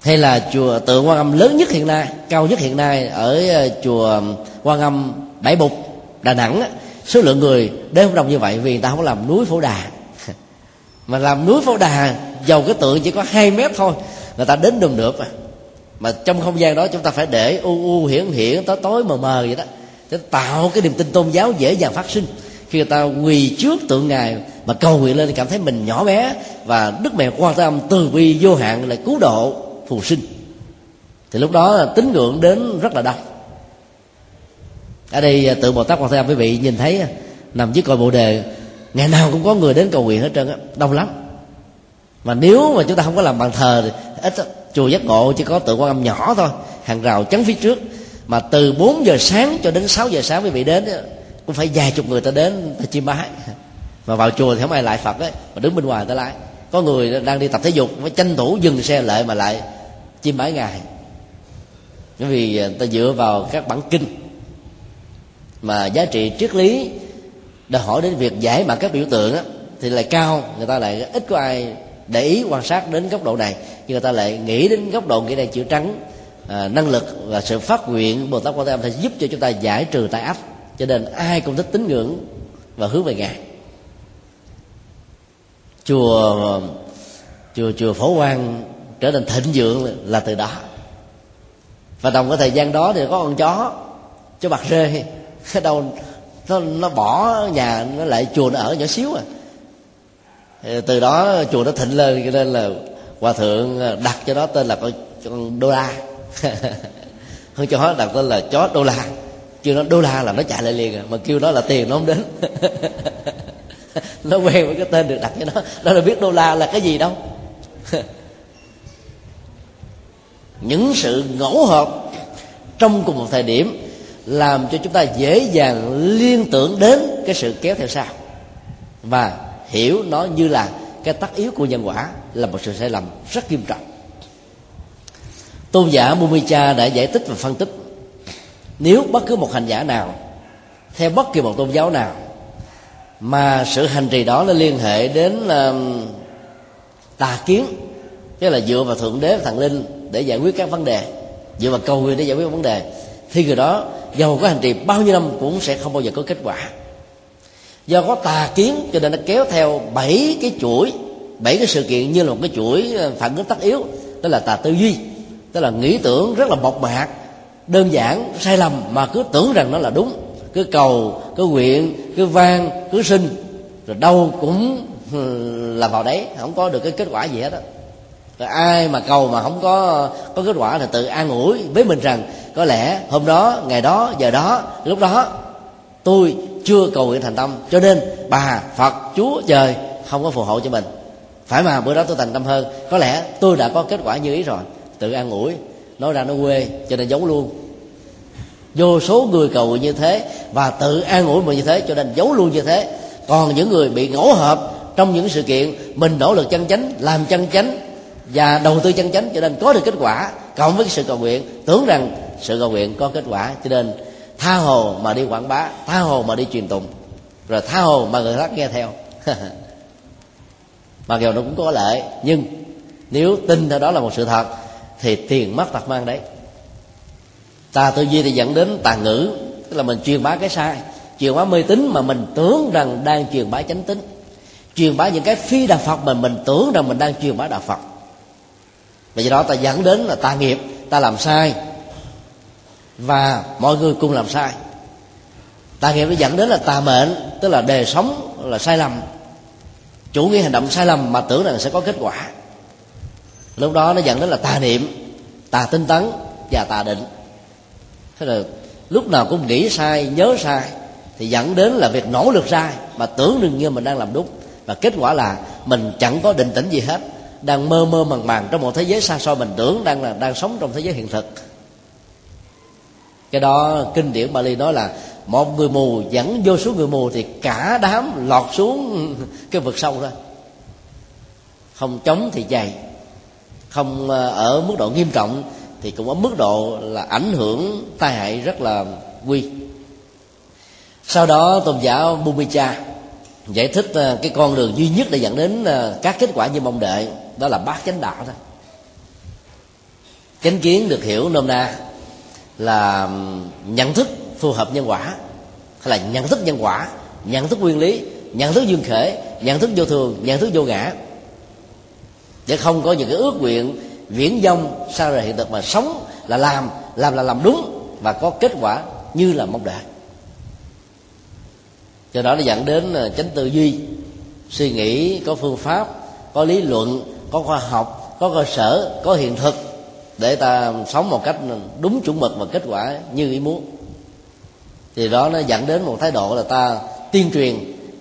hay là chùa tượng Quan Âm lớn nhất hiện nay, cao nhất hiện nay ở chùa Quan Âm Đại Bục, Đà Nẵng. Số lượng người đến không đông như vậy vì người ta không làm núi Phổ Đà. Mà làm núi Phổ Đà dầu cái tượng chỉ có hai mét thôi, người ta đến đùm được. Mà trong không gian đó chúng ta phải để u u hiển hiển, tối tối mờ mờ vậy đó, để tạo cái niềm tin tôn giáo dễ dàng phát sinh. Khi người ta quỳ trước tượng Ngài mà cầu nguyện lên, cảm thấy mình nhỏ bé, và Đức Mẹ Quan Thế Âm từ bi vô hạn lại cứu độ phù sinh, thì lúc đó là tín ngưỡng đến rất là đông. Ở đây tượng Bồ Tát Quan Thế Âm quý vị nhìn thấy nằm dưới cội bồ đề, ngày nào cũng có người đến cầu nguyện hết trơn á, đông lắm. Mà nếu mà chúng ta không có làm bàn thờ thì ít. Chùa Giác Ngộ chỉ có tượng Quan Âm nhỏ thôi, hàng rào chắn phía trước, mà từ bốn giờ sáng cho đến sáu giờ sáng quý vị đến cũng phải vài chục người ta đến ta chiêm bái. Mà vào chùa thì không ai lại Phật ấy, mà đứng bên ngoài ta lại. Có người đang đi tập thể dục phải tranh thủ dừng xe lại mà lại chiêm bái Ngài, bởi vì người ta dựa vào các bản kinh. Mà giá trị triết lý đòi hỏi đến việc giải mã các biểu tượng đó, thì lại cao, người ta lại ít có ai để ý quan sát đến góc độ này, nhưng người ta lại nghĩ đến góc độ nghĩa đen chữ trắng. À, năng lực và sự phát nguyện Bồ Tát Quan Thế Âm sẽ giúp cho chúng ta giải trừ tai ách, cho nên ai cũng thích tín ngưỡng và hướng về Ngài. Chùa chùa chùa Phổ Quang trở nên thịnh vượng là từ đó. Và đồng cái thời gian đó thì có con chó chó bạc rê, cái đầu nó, nó bỏ nhà nó lại chùa nó ở nhỏ xíu à. Từ đó chùa nó thịnh lên, cho nên là hòa thượng đặt cho nó tên là con, con đô la. Hơn cho nó đặt tên là chó đô la, kêu nó đô la là nó chạy lại liền à, mà kêu nó là tiền nó không đến. Nó quen với cái tên được đặt cho nó, nó đâu biết đô la là cái gì đâu. Những sự ngẫu hợp trong cùng một thời điểm làm cho chúng ta dễ dàng liên tưởng đến cái sự kéo theo sau, và hiểu nó như là cái tất yếu của nhân quả, là một sự sai lầm rất nghiêm trọng. Tôn giả Bhūmija đã giải thích và phân tích, nếu bất cứ một hành giả nào theo bất kỳ một tôn giáo nào mà sự hành trì đó nó liên hệ đến uh, tà kiến, Nghĩa là dựa vào Thượng Đế và Thần Linh để giải quyết các vấn đề, dựa vào cầu nguyện để giải quyết vấn đề, thì người đó giàu có hành trì bao nhiêu năm cũng sẽ không bao giờ có kết quả. Do có tà kiến cho nên nó kéo theo bảy cái chuỗi, bảy cái sự kiện như là một cái chuỗi phản ứng tất yếu. Đó là tà tư duy, tức là nghĩ tưởng rất là bộc bạc, đơn giản, sai lầm mà cứ tưởng rằng nó là đúng, cứ cầu, cứ nguyện, cứ van, cứ xin, rồi đâu cũng là vào đấy, không có được cái kết quả gì hết đó. Rồi ai mà cầu mà không có có kết quả thì tự an ủi với mình rằng có lẽ hôm đó, ngày đó, giờ đó, lúc đó tôi chưa cầu nguyện thành tâm, cho nên bà, Phật, Chúa, trời không có phù hộ cho mình. Phải mà bữa đó tôi thành tâm hơn, có lẽ tôi đã có kết quả như ý rồi. Tự an ủi, nói ra nó quê, cho nên giấu luôn. Vô số người cầu nguyện như thế và tự an ủi mình như thế, cho nên giấu luôn như thế. Còn những người bị ngổ hợp trong những sự kiện mình nỗ lực chân chánh, làm chân chánh và đầu tư chân chánh, cho nên có được kết quả, cộng với sự cầu nguyện, tưởng rằng sự cầu nguyện có kết quả, cho nên tha hồ mà đi quảng bá, tha hồ mà đi truyền tụng, rồi tha hồ mà người khác nghe theo. Mặc dù nó cũng có lợi, nhưng nếu tin theo đó là một sự thật thì tiền mất tật mang đấy. Tà tư duy thì dẫn đến tà ngữ, tức là mình truyền bá cái sai, truyền bá mê tín mà mình tưởng rằng đang truyền bá chánh tín, truyền bá những cái phi đạo Phật mà mình tưởng rằng mình đang truyền bá đạo Phật. Vì đó ta dẫn đến là tà nghiệp, ta làm sai và mọi người cùng làm sai. Tà nghiệp nó dẫn đến là tà mệnh, tức là đời sống là sai lầm, chủ nghĩa hành động sai lầm mà tưởng rằng sẽ có kết quả. Lúc đó nó dẫn đến là tà niệm, tà tinh tấn và tà định. Thế là lúc nào cũng nghĩ sai, nhớ sai, thì dẫn đến là việc nỗ lực sai mà tưởng đương nhiên mình đang làm đúng, và kết quả là mình chẳng có định tĩnh gì hết, đang mơ mơ màng màng trong một thế giới xa xôi, mình tưởng đang là đang sống trong thế giới hiện thực. Cái đó kinh điển Bali nói là một người mù dẫn vô số người mù thì cả đám lọt xuống cái vực sâu thôi. Không chống thì dày, không ở mức độ nghiêm trọng thì cũng ở mức độ là ảnh hưởng tai hại rất là nguy. Sau đó tôn giáo Bhūmija giải thích cái con đường duy nhất để dẫn đến các kết quả như mong đợi, đó là bát chánh đạo thôi. Chánh kiến được hiểu nôm na là nhận thức phù hợp nhân quả, hay là nhận thức nhân quả, nhận thức nguyên lý, nhận thức duyên khởi, nhận thức vô thường, nhận thức vô ngã, để không có những cái ước nguyện viễn vông xa rời hiện thực, mà sống là làm, làm là làm đúng và có kết quả như là mong đợi. Do đó nó dẫn đến chánh tư duy, suy nghĩ có phương pháp, có lý luận, có khoa học, có cơ sở, có hiện thực, để ta sống một cách đúng chuẩn mực và kết quả như ý muốn. Thì đó nó dẫn đến một thái độ là ta tuyên truyền,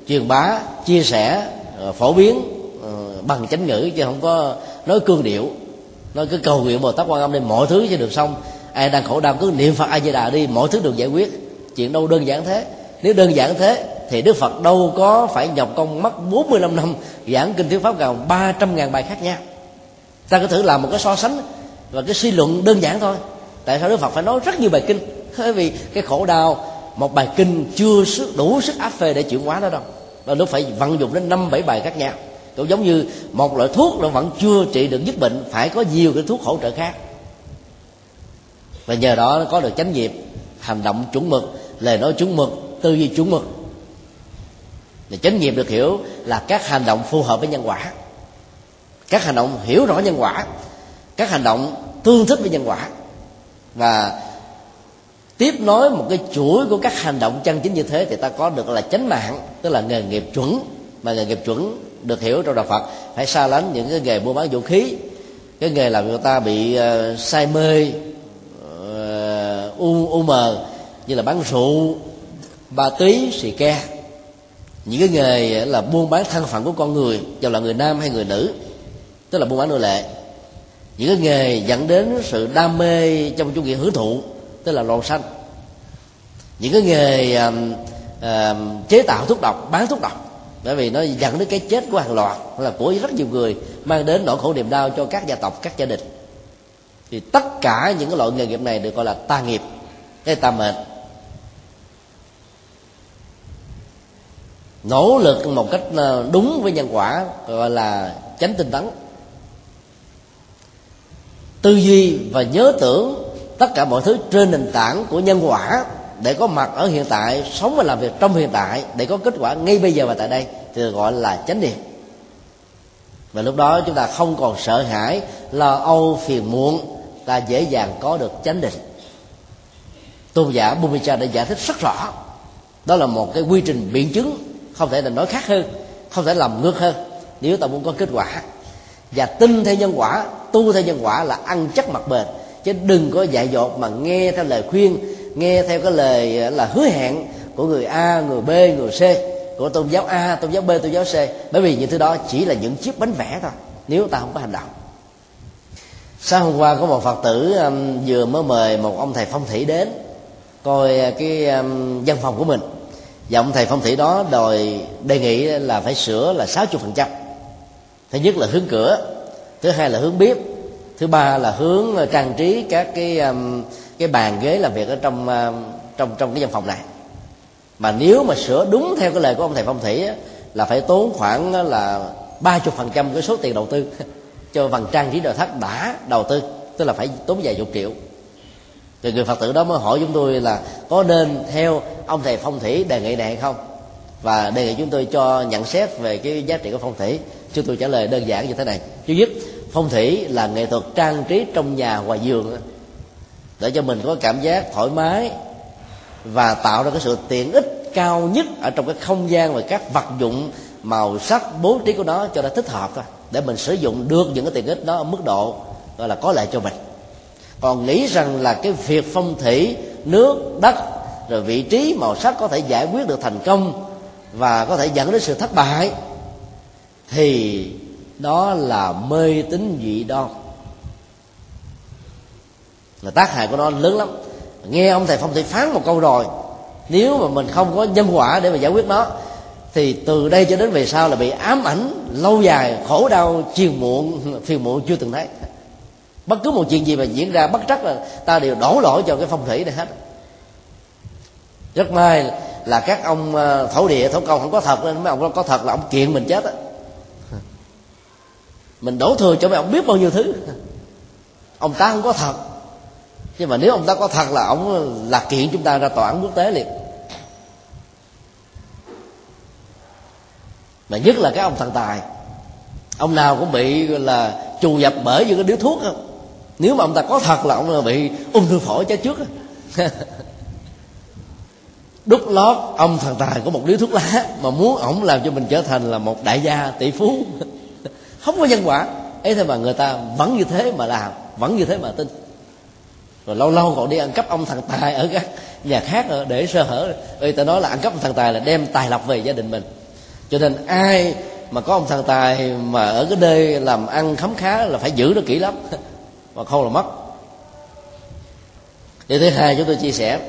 truyền bá, chia sẻ, phổ biến bằng chánh ngữ, chứ không có nói cương điệu, nói cứ cầu nguyện Bồ Tát Quan Âm đi mọi thứ sẽ được xong, ai đang khổ đau cứ niệm Phật A Di Đà đi mọi thứ được giải quyết. Chuyện đâu đơn giản thế. Nếu đơn giản thế thì Đức Phật đâu có phải nhọc công mất bốn mươi lăm năm giảng kinh thuyết pháp gần ba trăm nghìn bài khác nhau. Ta cứ thử làm một cái so sánh và cái suy luận đơn giản thôi. Tại sao Đức Phật phải nói rất nhiều bài kinh? Bởi vì cái khổ đau một bài kinh chưa đủ sức áp phê để chuyển hóa nó đâu, và lúc phải vận dụng đến năm bảy bài khác nhau. Cũng giống như một loại thuốc nó vẫn chưa trị được dứt bệnh, phải có nhiều cái thuốc hỗ trợ khác. Và nhờ đó nó có được chánh nghiệp, hành động chuẩn mực, lời nói chuẩn mực, tư duy chuẩn mực. Và chánh nghiệp được hiểu là các hành động phù hợp với nhân quả, các hành động hiểu rõ nhân quả, các hành động tương thích với nhân quả, và tiếp nối một cái chuỗi của các hành động chân chính như thế thì ta có được là chánh mạng, tức là nghề nghiệp chuẩn. Mà nghề nghiệp chuẩn được hiểu trong đạo Phật phải xa lánh những cái nghề mua bán vũ khí, cái nghề làm người ta bị uh, say mê, uh, u, u mờ, như là bán rượu, bà tí, xì ke, những cái nghề là buôn bán thân phận của con người, dầu là người nam hay người nữ, tức là buôn bán nô lệ. Những cái nghề dẫn đến sự đam mê trong chủ nghĩa hưởng thụ, tức là lò xanh. Những cái nghề uh, uh, chế tạo thuốc độc, bán thuốc độc, bởi vì nó dẫn đến cái chết của hàng loạt, là của rất nhiều người, mang đến nỗi khổ niềm đau cho các gia tộc, các gia đình. Thì tất cả những cái loại nghề nghiệp này được gọi là tà nghiệp, cái tà mệnh. Nỗ lực một cách đúng với nhân quả gọi là chánh tinh tấn. tư duy và nhớ tưởng tất cả mọi thứ trên nền tảng của nhân quả, để có mặt ở hiện tại, sống và làm việc trong hiện tại, để có kết quả ngay bây giờ và tại đây, thì gọi là chánh niệm. Và lúc đó chúng ta không còn sợ hãi, lo âu, phiền muộn, ta dễ dàng có được chánh định. Tôn giả Bhūmija đã giải thích rất rõ. Đó là một cái quy trình biện chứng, không thể là nói khác hơn, không thể làm ngược hơn nếu ta muốn có kết quả. Và tin theo nhân quả, tu theo nhân quả là ăn chắc mặc bền, chứ đừng có dại dột mà nghe theo lời khuyên, nghe theo cái lời là hứa hẹn của người A, người B, người C, của tôn giáo A, tôn giáo B, tôn giáo C. Bởi vì những thứ đó chỉ là những chiếc bánh vẽ thôi, nếu ta không có hành động. Sáng hôm qua có một Phật tử um, vừa mới mời một ông thầy phong thủy đến coi cái um, văn phòng của mình. Và ông thầy phong thủy đó đòi đề nghị là phải sửa là sáu mươi phần trăm. Thứ nhất là hướng cửa, thứ hai là hướng bếp, thứ ba là hướng trang trí các cái um, cái bàn ghế làm việc ở trong um, trong trong cái văn phòng này. Mà nếu mà sửa đúng theo cái lời của ông thầy phong thủy á, là phải tốn khoảng là ba mươi phần trăm cái số tiền đầu tư cho phần trang trí nội thất đã đầu tư, tức là phải tốn vài chục triệu. Rồi người Phật tử đó mới hỏi chúng tôi là có nên theo ông thầy phong thủy đề nghị này hay không, và đề nghị chúng tôi cho nhận xét về cái giá trị của phong thủy. Chúng tôi trả lời đơn giản như thế này: thứ nhất, phong thủy là nghệ thuật trang trí trong nhà ngoài giường để cho mình có cảm giác thoải mái và tạo ra cái sự tiện ích cao nhất ở trong cái không gian và các vật dụng, màu sắc, bố trí của nó cho nó thích hợp thôi, để mình sử dụng được những cái tiện ích đó ở mức độ gọi là có lợi cho mình. Còn nghĩ rằng là cái việc phong thủy, nước, đất, rồi vị trí, màu sắc có thể giải quyết được thành công và có thể dẫn đến sự thất bại, thì đó là mê tín dị đoan, là tác hại của nó lớn lắm. Nghe ông thầy phong thủy phán một câu rồi, nếu mà mình không có nhân quả để mà giải quyết nó, thì từ đây cho đến về sau là bị ám ảnh lâu dài, khổ đau chiều muộn, phiền muộn chưa từng thấy. Bất cứ một chuyện gì mà diễn ra bất trắc là ta đều đổ lỗi cho cái phong thủy này hết. Rất may là các ông thổ địa, thổ công không có thật, nên mấy ông có thật là ông kiện mình chết á. Mình đổ thừa cho mấy ông biết bao nhiêu thứ. Ông ta không có thật, nhưng mà nếu ông ta có thật là ông là kiện chúng ta ra tòa án quốc tế liền. Mà nhất là các ông thần tài, ông nào cũng bị là trù dập bởi những cái điếu thuốc không. Nếu mà ông ta có thật là ông bị ung thư phổi chết trước. Đút lót ông thần tài của một điếu thuốc lá mà muốn ổng làm cho mình trở thành là một đại gia tỷ phú, không có nhân quả ấy, thế mà người ta vẫn như thế mà làm, vẫn như thế mà tin. Rồi lâu lâu còn đi ăn cắp ông thần tài ở các nhà khác để sơ hở. Ê, ta nói là ăn cắp ông thần tài là đem tài lộc về gia đình mình. Cho nên ai mà có ông thần tài mà ở cái nơi làm ăn khấm khá là phải giữ nó kỹ lắm, mà không là mất. Điều thứ hai chúng tôi chia sẻ,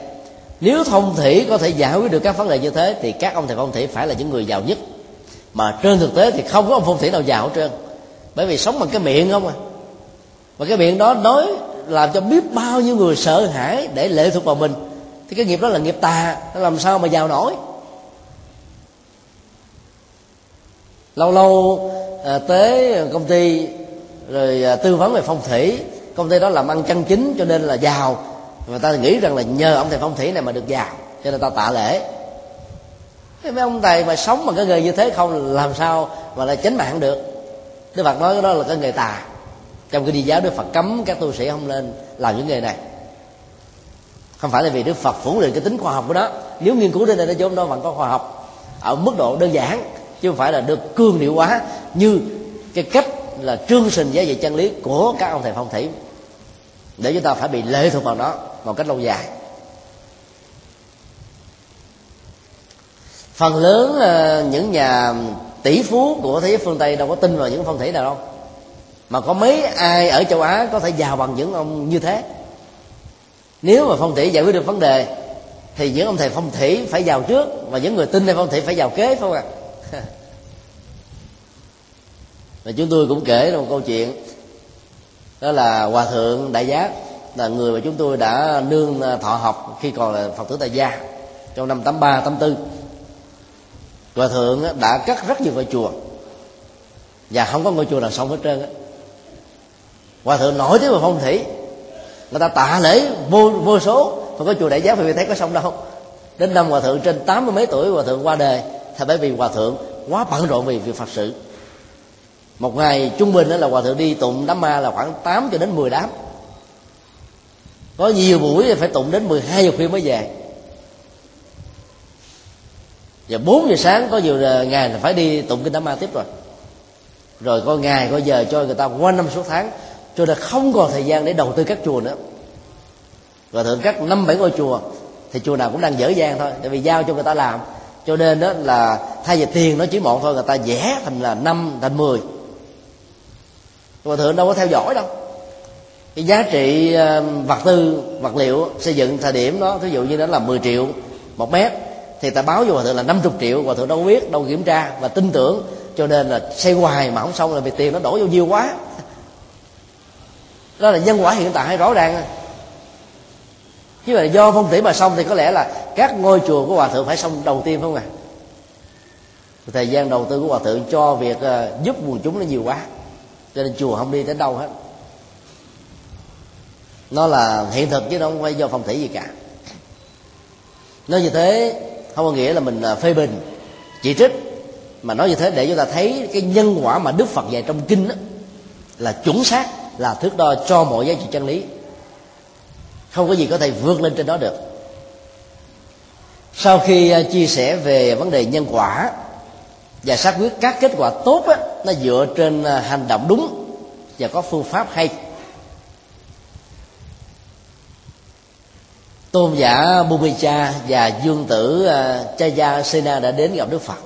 nếu phong thủy có thể giải quyết được các vấn đề như thế, thì các ông thầy phong thủy phải là những người giàu nhất. Mà trên thực tế thì không có ông phong thủy nào giàu hết trơn, bởi vì sống bằng cái miệng không à. Mà cái miệng đó nói làm cho biết bao nhiêu người sợ hãi để lệ thuộc vào mình, thì cái nghiệp đó là nghiệp tà, nó làm sao mà giàu nổi. Lâu lâu à, tới công ty rồi à, tư vấn về phong thủy, công ty đó làm ăn chân chính cho nên là giàu, và ta nghĩ rằng là nhờ ông thầy phong thủy này mà được giàu, cho nên ta tạ lễ. Mấy ông thầy mà sống bằng cái nghề như thế không làm sao mà lại chánh mạng được. Đức Phật nói cái đó là cái nghề tà. Trong cái đi giáo, Đức Phật cấm các tu sĩ không lên làm những nghề này. Không phải là vì Đức Phật phủ định cái tính khoa học của nó, nếu nghiên cứu đến đây nó chốn nó vẫn có khoa học ở mức độ đơn giản, chứ không phải là được cương điệu quá như cái cách là trương sình giá trị chân lý của các ông thầy phong thủy, để chúng ta phải bị lệ thuộc vào nó một cách lâu dài. Phần lớn những nhà tỷ phú của thế giới phương Tây đâu có tin vào những phong thủy nào đâu, mà có mấy ai ở châu Á có thể giàu bằng những ông như thế. Nếu mà phong thủy giải quyết được vấn đề thì những ông thầy phong thủy phải giàu trước, và những người tin theo phong thủy phải giàu kế, phải không ạ? Và chúng tôi cũng kể một câu chuyện, đó là Hòa Thượng Đại Giác, là người mà chúng tôi đã nương thọ học khi còn là Phật tử tại gia trong năm tám ba tám tư. Hòa Thượng đã cắt rất nhiều ngôi chùa và không có ngôi chùa nào xong hết trơn á. Hòa thượng nổi tiếng về phong thủy, người ta tạ lễ vô, vô số. Không có chùa Đại Giác vì thấy có xong đâu. Đến năm hòa thượng trên tám mươi mấy tuổi, hòa thượng qua đời. Thì bởi vì hòa thượng quá bận rộn vì việc Phật sự. Một ngày trung bình đó là hòa thượng đi tụng đám ma là khoảng tám cho đến mười đám. Có nhiều buổi phải tụng đến mười hai giờ khuya mới về. Và bốn giờ sáng có nhiều ngày là phải đi tụng kinh đám ma tiếp rồi. Rồi có ngày có giờ cho người ta qua năm suốt tháng, cho nên không còn thời gian để đầu tư các chùa nữa. Và thường các năm bảy ngôi chùa thì chùa nào cũng đang dở dang thôi, tại vì giao cho người ta làm. Cho nên đó là thay vì tiền nó chỉ một thôi, người ta vẽ thành là năm thành mười. Và thường đâu có theo dõi đâu. Cái giá trị vật tư vật liệu xây dựng thời điểm đó, ví dụ như đó là mười triệu một mét, thì ta báo vô hòa thượng là năm mươi triệu. Hòa thượng đâu biết, đâu kiểm tra và tin tưởng, cho nên là xây hoài mà không xong là vì tiền nó đổ vô nhiều quá. Đó là nhân quả hiện tại rõ ràng. Chứ mà do phong thủy mà xong thì có lẽ là các ngôi chùa của hòa thượng phải xong đầu tiên, phải không ạ? Thời gian đầu tư của hòa thượng cho việc giúp quần chúng nó nhiều quá, cho nên chùa không đi đến đâu hết. Nó là hiện thực chứ nó không phải do phong thủy gì cả. Nói như thế không có nghĩa là mình phê bình, chỉ trích, mà nói như thế để chúng ta thấy cái nhân quả mà Đức Phật dạy trong kinh đó, là chuẩn xác, là thước đo cho mọi giá trị chân lý. Không có gì có thể vượt lên trên đó được. Sau khi chia sẻ về vấn đề nhân quả và xác quyết các kết quả tốt đó, nó dựa trên hành động đúng và có phương pháp hay. Tôn giả Bhūmija và dương tử Jayasena đã đến gặp Đức Phật.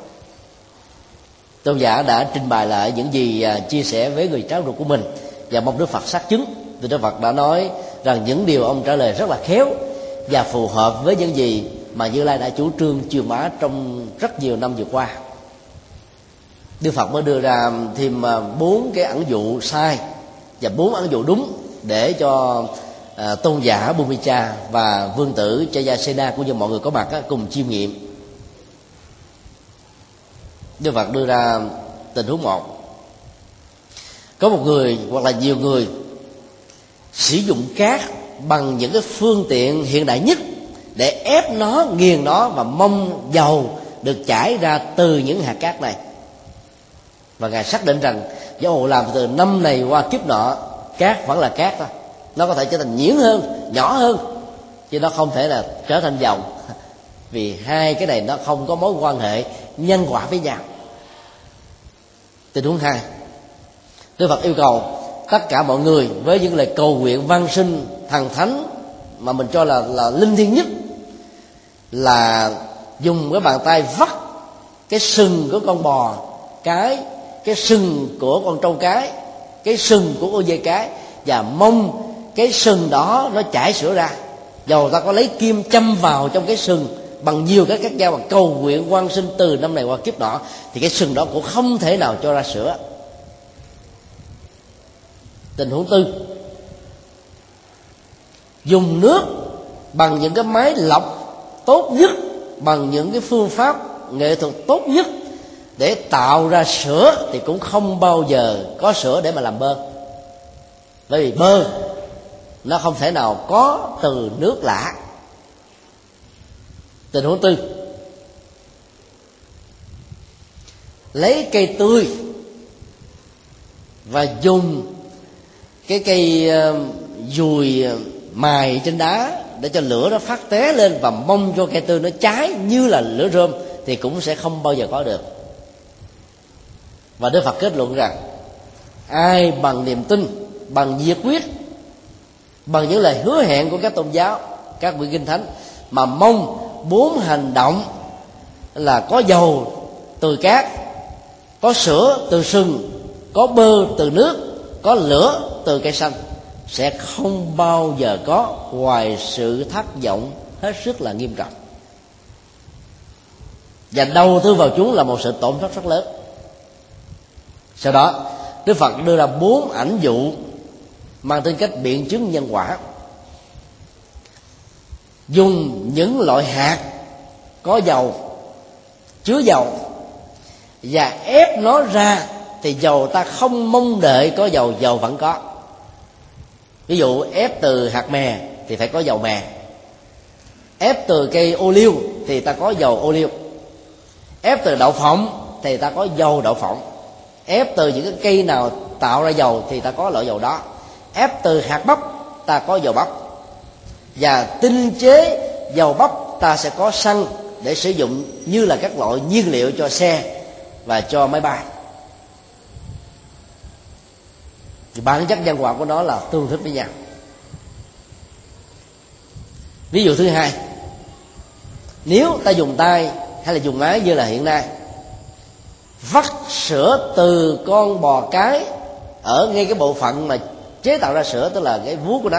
Tôn giả đã trình bày lại những gì chia sẻ với người cháu ruột của mình và mong Đức Phật xác chứng. Thì Đức Phật đã nói rằng những điều ông trả lời rất là khéo và phù hợp với những gì mà Như Lai đã chủ trương truyền bá trong rất nhiều năm vừa qua. Đức Phật mới đưa ra thêm bốn cái ẩn dụ sai và bốn ẩn dụ đúng để cho à, tôn giả Bhūmija và vương tử Jayasena cũng như mọi người có mặt á, cùng chiêm nghiệm. Đức Phật đưa ra tình huống một: có một người hoặc là nhiều người sử dụng cát bằng những cái phương tiện hiện đại nhất để ép nó, nghiền nó và mong dầu được chảy ra từ những hạt cát này. Và ngài xác định rằng do họ làm từ năm này qua kiếp nọ, cát vẫn là cát thôi. Nó có thể trở thành nhuyễn hơn, nhỏ hơn, chứ nó không thể là trở thành dầu, vì hai cái này nó không có mối quan hệ nhân quả với nhau. Tình huống hai, Đức Phật yêu cầu tất cả mọi người với những lời cầu nguyện văn sinh thần thánh mà mình cho là, là linh thiêng nhất, là dùng cái bàn tay vắt cái sừng của con bò cái, cái sừng của con trâu cái, cái sừng của con dê cái, và mong cái sừng đó nó chảy sữa ra. Dầu ta có lấy kim châm vào trong cái sừng bằng nhiều cái cách dao, bằng cầu nguyện quan sinh từ năm này qua kiếp nọ, thì cái sừng đó cũng không thể nào cho ra sữa. Tình huống tư, dùng nước bằng những cái máy lọc tốt nhất, bằng những cái phương pháp nghệ thuật tốt nhất để tạo ra sữa, thì cũng không bao giờ có sữa để mà làm bơ. Bởi vì bơ nó không thể nào có từ nước lạ. Tình huống tư, lấy cây tươi và dùng cái cây dùi mài trên đá để cho lửa nó phát té lên và mong cho cây tươi nó cháy như là lửa rơm, thì cũng sẽ không bao giờ có được. Và Đức Phật kết luận rằng ai bằng niềm tin, bằng nhiệt quyết, bằng những lời hứa hẹn của các tôn giáo, các quyển kinh thánh, mà mong bốn hành động là có dầu từ cát, có sữa từ sừng, có bơ từ nước, có lửa từ cây xanh, sẽ không bao giờ có ngoài sự thất vọng hết sức là nghiêm trọng. Và đầu tư vào chúng là một sự tổn thất rất lớn. Sau đó Đức Phật đưa ra bốn ảnh dụ mang tính cách biện chứng nhân quả. Dùng những loại hạt có dầu, chứa dầu, và ép nó ra, thì dầu ta không mong đợi có dầu, dầu vẫn có. Ví dụ ép từ hạt mè thì phải có dầu mè, ép từ cây ô liu thì ta có dầu ô liu, ép từ đậu phộng thì ta có dầu đậu phộng, ép từ những cái cây nào tạo ra dầu thì ta có loại dầu đó, ép từ hạt bắp ta có dầu bắp. Và tinh chế dầu bắp ta sẽ có xăng để sử dụng như là các loại nhiên liệu cho xe và cho máy bay. Thì bản chất nhân quả của nó là tương thích với nhau. Ví dụ thứ hai, nếu ta dùng tay hay là dùng máy như là hiện nay, vắt sữa từ con bò cái ở ngay cái bộ phận mà chế tạo ra sữa, tức là cái vú của nó,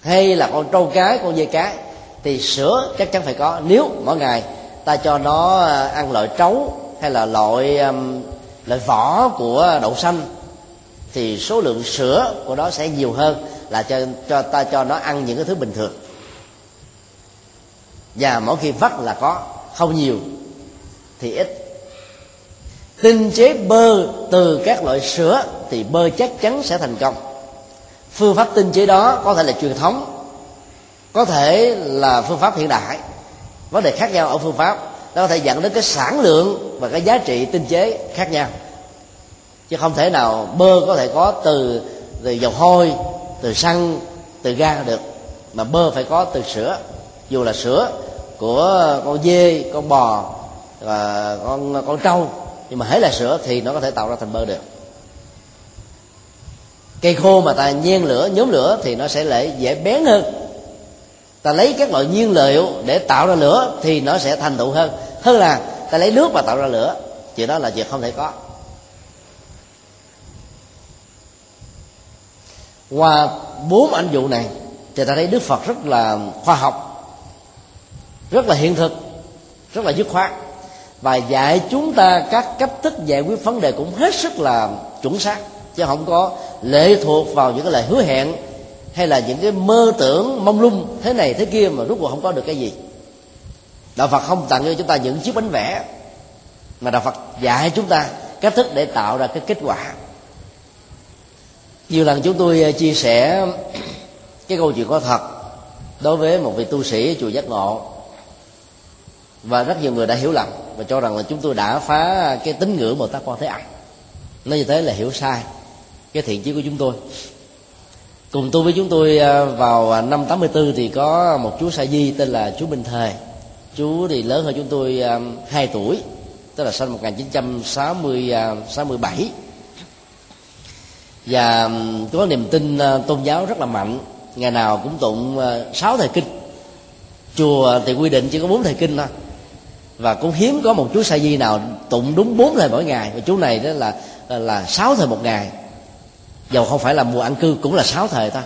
hay là con trâu cái, con dê cái, thì sữa chắc chắn phải có. Nếu mỗi ngày ta cho nó ăn loại trấu hay là loại loại vỏ của đậu xanh thì số lượng sữa của nó sẽ nhiều hơn là cho, cho ta cho nó ăn những cái thứ bình thường. Và mỗi khi vắt là có, không nhiều thì ít. Tinh chế bơ từ các loại sữa thì bơ chắc chắn sẽ thành công. Phương pháp tinh chế đó có thể là truyền thống, có thể là phương pháp hiện đại. Vấn đề khác nhau ở phương pháp nó có thể dẫn đến cái sản lượng và cái giá trị tinh chế khác nhau. Chứ không thể nào bơ có thể có từ, từ dầu hôi, từ xăng, từ ga được. Mà bơ phải có từ sữa, dù là sữa của con dê, con bò và con, con trâu, nhưng mà hễ là sữa thì nó có thể tạo ra thành bơ được. Cây khô mà ta nhen lửa, nhóm lửa thì nó sẽ lại dễ bén hơn. Ta lấy các loại nhiên liệu để tạo ra lửa thì nó sẽ thành tựu hơn, hơn là ta lấy nước mà tạo ra lửa. Chuyện đó là chuyện không thể có. Qua bốn ảnh dụ này thì ta thấy Đức Phật rất là khoa học, rất là hiện thực, rất là dứt khoát, và dạy chúng ta các cách thức giải quyết vấn đề cũng hết sức là chuẩn xác, chứ không có lệ thuộc vào những cái lời hứa hẹn hay là những cái mơ tưởng mông lung thế này thế kia mà rốt cuộc không có được cái gì. Đạo Phật không tặng cho chúng ta những chiếc bánh vẽ, mà Đạo Phật dạy chúng ta cách thức để tạo ra cái kết quả. Nhiều lần chúng tôi chia sẻ cái câu chuyện có thật đối với một vị tu sĩ chùa Giác Ngộ, và rất nhiều người đã hiểu lầm và cho rằng là chúng tôi đã phá cái tín ngưỡng Bồ Tát Quan Thế Âm. Nói như thế là hiểu sai cái thiện chí của chúng tôi. Cùng tu với chúng tôi vào năm tám mươi tư thì có một chú sa di tên là chú Minh Thời. Chú thì lớn hơn chúng tôi hai tuổi, tức là sinh một nghìn chín trăm sáu mươi bảy. Và chú có niềm tin tôn giáo rất là mạnh, ngày nào cũng tụng sáu thời kinh. Chùa thì quy định chỉ có bốn thời kinh thôi, và cũng hiếm có một chú sa di nào tụng đúng bốn thời mỗi ngày. Và chú này đó là là sáu thời một ngày, dầu không phải là mùa an cư cũng là sáu thời thôi,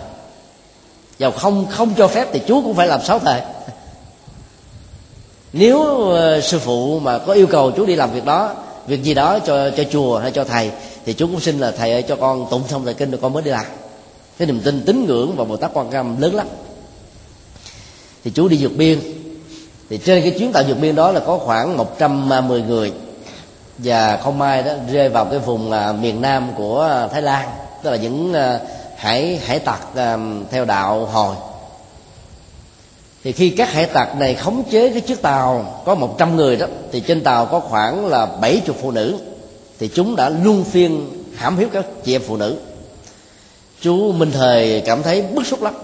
dầu không không cho phép thì chú cũng phải làm sáu thời. Nếu uh, sư phụ mà có yêu cầu chú đi làm việc đó, việc gì đó cho cho chùa hay cho thầy, thì chú cũng xin là thầy ơi cho con tụng xong thời kinh rồi con mới đi làm. Cái niềm tin tín ngưỡng và Bồ Tát Quan Thế Âm lớn lắm. Thì chú đi vượt biên, thì trên cái chuyến tàu vượt biên đó là có khoảng một trăm mười người, và không may đó rơi vào cái vùng uh, miền nam của Thái Lan, tức là những uh, hải hải tặc uh, theo đạo Hồi. Thì khi các hải tặc này khống chế cái chiếc tàu có một trăm người đó, thì trên tàu có khoảng là bảy mươi phụ nữ, thì chúng đã luân phiên hãm hiếp các chị em phụ nữ. Chú Minh Thời cảm thấy bức xúc lắm,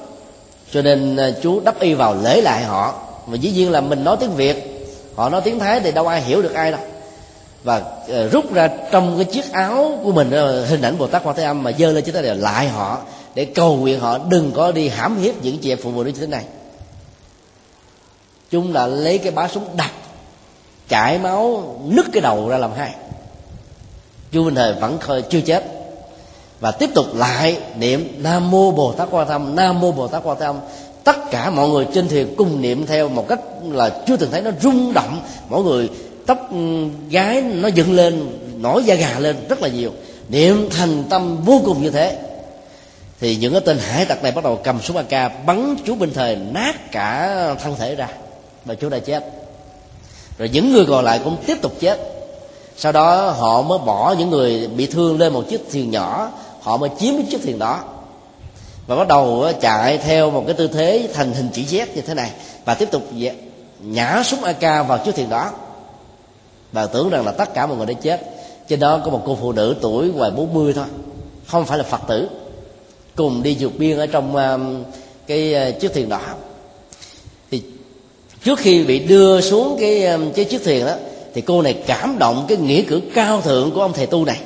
cho nên uh, chú đắp y vào lễ lại họ. Mà dĩ nhiên là mình nói tiếng Việt, họ nói tiếng Thái thì đâu ai hiểu được ai đâu. Và rút ra trong cái chiếc áo của mình hình ảnh Bồ Tát Quan Thế Âm mà dơ lên chứ, thế lại họ để cầu nguyện họ đừng có đi hãm hiếp những chị em phụ nữ như thế này. Chúng là lấy cái bá súng đập, chảy máu nứt cái đầu ra làm hai. Chú Minh Thời vẫn chưa chết và tiếp tục lại niệm Nam Mô Bồ Tát Quan Thế Âm, Nam Mô Bồ Tát Quan Thế Âm. Tất cả mọi người trên thuyền cùng niệm theo một cách là chưa từng thấy, nó rung động, mọi người tóc gái nó dựng lên, nổi da gà lên rất là nhiều, niệm thành tâm vô cùng như thế. Thì những cái tên hải tặc này bắt đầu cầm súng a ca bắn chú Minh Thời nát cả thân thể ra, và chú đã chết. Rồi những người còn lại cũng tiếp tục chết. Sau đó họ mới bỏ những người bị thương lên một chiếc thuyền nhỏ, họ mới chiếm cái chiếc thuyền đó và bắt đầu chạy theo một cái tư thế thành hình chữ Z như thế này, và tiếp tục nhả súng a ca vào chiếc thuyền đó và tưởng rằng là tất cả mọi người đã chết. Trên đó có một cô phụ nữ tuổi ngoài bốn mươi thôi, không phải là Phật tử, cùng đi vượt biên ở trong cái chiếc thuyền đỏ. Thì trước khi bị đưa xuống cái, cái chiếc thuyền đó, thì cô này cảm động cái nghĩa cử cao thượng của ông thầy tu này,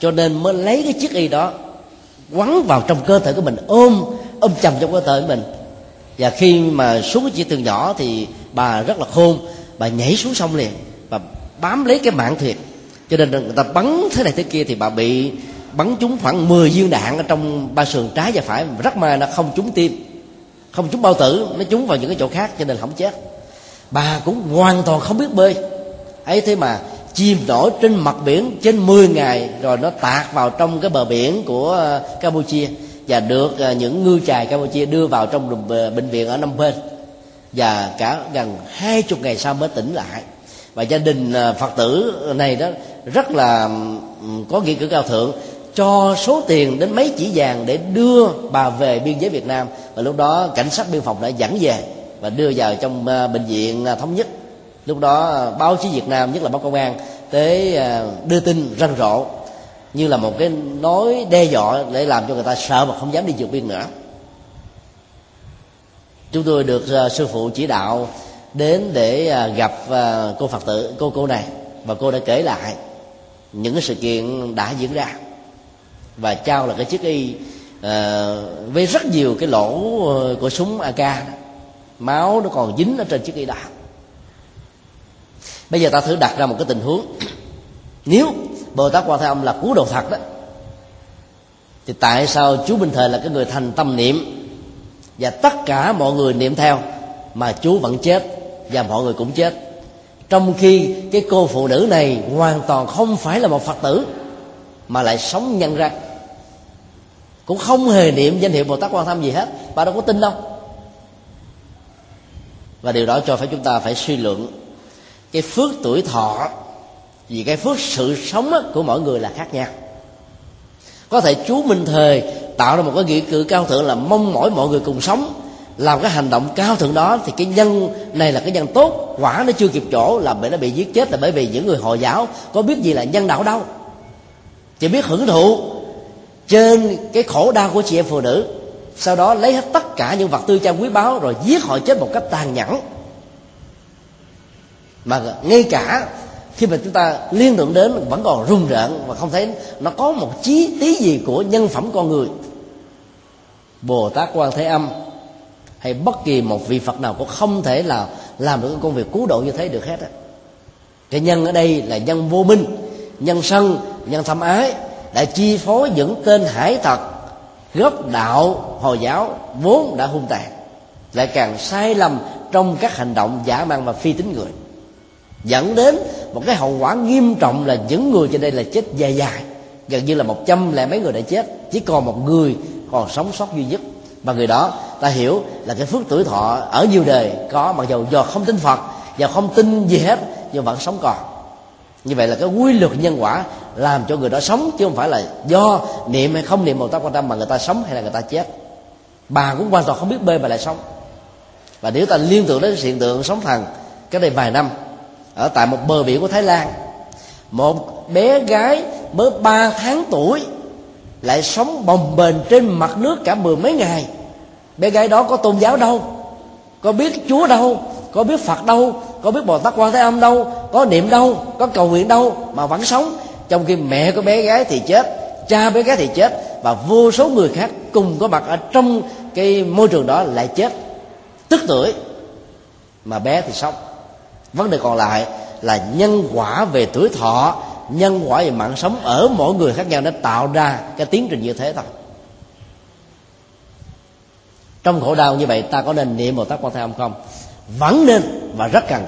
cho nên mới lấy cái chiếc y đó quấn vào trong cơ thể của mình, ôm ôm chầm trong cơ thể của mình. Và khi mà xuống cái chiếc thuyền nhỏ thì bà rất là khôn, bà nhảy xuống sông liền và bám lấy cái mạn thuyền, cho nên người ta bắn thế này thế kia thì bà bị bắn trúng khoảng mười viên đạn ở trong ba sườn trái và phải. Rất may là không trúng tim, không trúng bao tử, nó trúng vào những cái chỗ khác cho nên không chết. Bà cũng hoàn toàn không biết bơi, ấy thế mà chìm nổi trên mặt biển trên mười ngày rồi nó tạt vào trong cái bờ biển của Campuchia và được những ngư chài Campuchia đưa vào trong bệnh viện ở Phnom Penh, và cả gần hai chục ngày sau mới tỉnh lại. Và gia đình Phật tử này đó rất là có nghĩa cử cao thượng, cho số tiền đến mấy chỉ vàng để đưa bà về biên giới Việt Nam. Và lúc đó cảnh sát biên phòng đã dẫn về và đưa vào trong bệnh viện Thống Nhất. Lúc đó báo chí Việt Nam, nhất là báo công an, tới đưa tin răn rộ như là một cái nỗi đe dọa để làm cho người ta sợ mà không dám đi vượt biên nữa. Chúng tôi được sư phụ chỉ đạo đến để gặp cô Phật tử, cô cô này, và cô đã kể lại những cái sự kiện đã diễn ra và trao là cái chiếc y uh, với rất nhiều cái lỗ của súng a ca, máu nó còn dính ở trên chiếc y đó. Bây giờ ta thử đặt ra một cái tình huống, nếu Bồ Tát Quan Thế Âm là cứu độ thật đó, thì tại sao chú Minh Thời là cái người thành tâm niệm và tất cả mọi người niệm theo mà chú vẫn chết và mọi người cũng chết, trong khi cái cô phụ nữ này hoàn toàn không phải là một Phật tử mà lại sống nhân răng, cũng không hề niệm danh hiệu Bồ Tát Quan Thế Âm gì hết, bà đâu có tin đâu. Và điều đó cho phép chúng ta phải suy luận cái phước tuổi thọ, vì cái phước sự sống của mỗi người là khác nhau. Có thể chú Minh Thời tạo ra một cái nghĩa cử cao thượng là mong mỏi mọi người cùng sống, làm cái hành động cao thượng đó, thì cái nhân này là cái nhân tốt, quả nó chưa kịp chỗ là bởi nó bị giết chết, là bởi vì những người Hồi giáo có biết gì là nhân đạo đâu, chỉ biết hưởng thụ trên cái khổ đau của chị em phụ nữ, sau đó lấy hết tất cả những vật tư trang quý báu rồi giết họ chết một cách tàn nhẫn. Mà ngay cả khi mà chúng ta liên tưởng đến vẫn còn rung rợn và không thấy nó có một chí tí gì của nhân phẩm con người. Bồ Tát Quan Thế Âm hay bất kỳ một vị Phật nào cũng không thể là làm được công việc cứu độ như thế được hết. Cái nhân ở đây là nhân vô minh, nhân sân, nhân tham ái, đã chi phối những tên hải tặc góp đạo Hồi giáo vốn đã hung tàn, lại càng sai lầm trong các hành động dã man và phi tín người, dẫn đến một cái hậu quả nghiêm trọng là những người trên đây là chết dài dài, gần như là một trăm lẻ mấy người đã chết, chỉ còn một người còn sống sót duy nhất. Và người đó ta hiểu là cái phước tuổi thọ ở nhiều đời có, mặc dù do không tin Phật và không tin gì hết nhưng vẫn sống còn. Như vậy là cái quy luật nhân quả làm cho người đó sống, chứ không phải là do niệm hay không niệm Bồ Tát Quan Tâm mà người ta sống hay là người ta chết. Bà cũng hoàn toàn không biết bơi mà lại sống. Và nếu ta liên tưởng đến hiện tượng sóng thần, cách đây vài năm ở tại một bờ biển của Thái Lan, một bé gái mới ba tháng tuổi lại sống bồng bềnh trên mặt nước cả mười mấy ngày. Bé gái đó có tôn giáo đâu, có biết Chúa đâu, có biết Phật đâu, có biết Bồ Tát Quan Thế Âm đâu, có niệm đâu, có cầu nguyện đâu, mà vẫn sống. Trong khi mẹ của bé gái thì chết, cha bé gái thì chết, và vô số người khác cùng có mặt ở trong cái môi trường đó lại chết tức tuổi, mà bé thì sống. Vấn đề còn lại là nhân quả về tuổi thọ, nhân quả về mạng sống ở mỗi người khác nhau đã tạo ra cái tiến trình như thế thôi. Trong khổ đau như vậy, ta có nên niệm Bồ Tát Quan Thế Âm không? Vẫn nên và rất cần,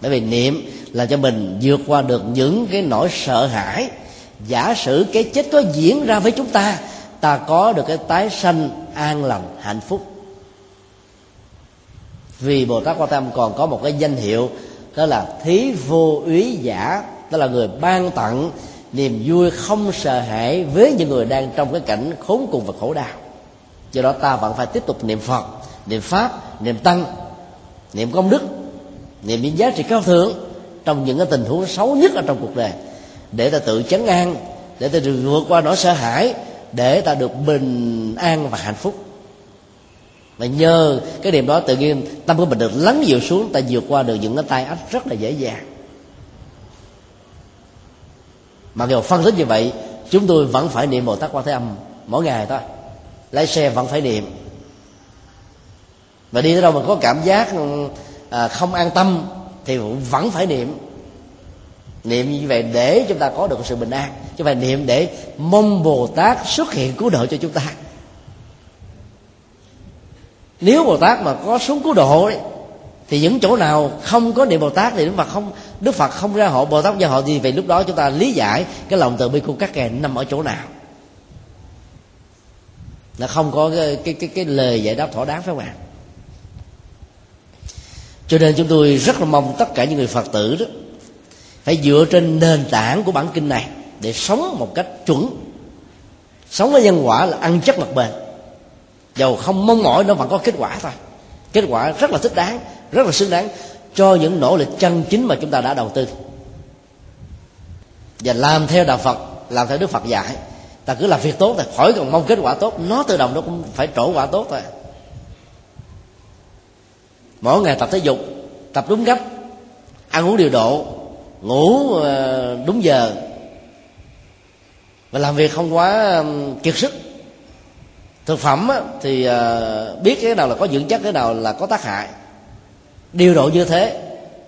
bởi vì niệm là cho mình vượt qua được những cái nỗi sợ hãi. Giả sử cái chết có diễn ra với chúng ta, ta có được cái tái sanh an lành hạnh phúc. Vì Bồ Tát Quan Thế Âm còn có một cái danh hiệu, đó là thí vô úy giả, đó là người ban tặng niềm vui không sợ hãi với những người đang trong cái cảnh khốn cùng và khổ đau. Do đó ta vẫn phải tiếp tục niệm Phật, niệm Pháp, niệm Tăng, niệm công đức, niệm những giá trị cao thượng trong những cái tình huống xấu nhất ở trong cuộc đời, để ta tự chấn an, để ta được vượt qua nỗi sợ hãi, để ta được bình an và hạnh phúc. Và nhờ cái điểm đó tự nhiên tâm của mình được lắng dịu xuống, ta vượt qua được những cái tai ách rất là dễ dàng. Mà dù phân tích như vậy, chúng tôi vẫn phải niệm Bồ Tát Quan Thế Âm mỗi ngày thôi, lái xe vẫn phải niệm. Và đi tới đâu mà có cảm giác à, không an tâm thì vẫn phải niệm. Niệm như vậy để chúng ta có được sự bình an, chứ phải niệm để mong Bồ Tát xuất hiện cứu độ cho chúng ta. Nếu Bồ Tát mà có xuống cứu độ ấy, thì những chỗ nào không có niệm Bồ Tát thì Đức Phật không Đức Phật không ra hộ, Bồ Tát không ra hộ, thì về lúc đó chúng ta lý giải cái lòng từ bi của các ngài nằm ở chỗ nào. Là không có cái cái cái, cái lời giải đáp thỏa đáng, phải không ạ? Cho nên chúng tôi rất là mong tất cả những người Phật tử đó phải dựa trên nền tảng của bản kinh này để sống một cách chuẩn. Sống với nhân quả là ăn chắc mặc bền, dầu không mong mỏi nó vẫn có kết quả thôi. Kết quả rất là thích đáng, rất là xứng đáng cho những nỗ lực chân chính mà chúng ta đã đầu tư. Và làm theo đạo Phật, làm theo Đức Phật dạy, ta cứ làm việc tốt thôi, khỏi còn mong kết quả tốt, nó tự động nó cũng phải trổ quả tốt thôi. Mỗi ngày tập thể dục, tập đúng cách, ăn uống điều độ, ngủ đúng giờ, và làm việc không quá kiệt sức. Thực phẩm thì biết cái nào là có dưỡng chất, cái nào là có tác hại, điều độ như thế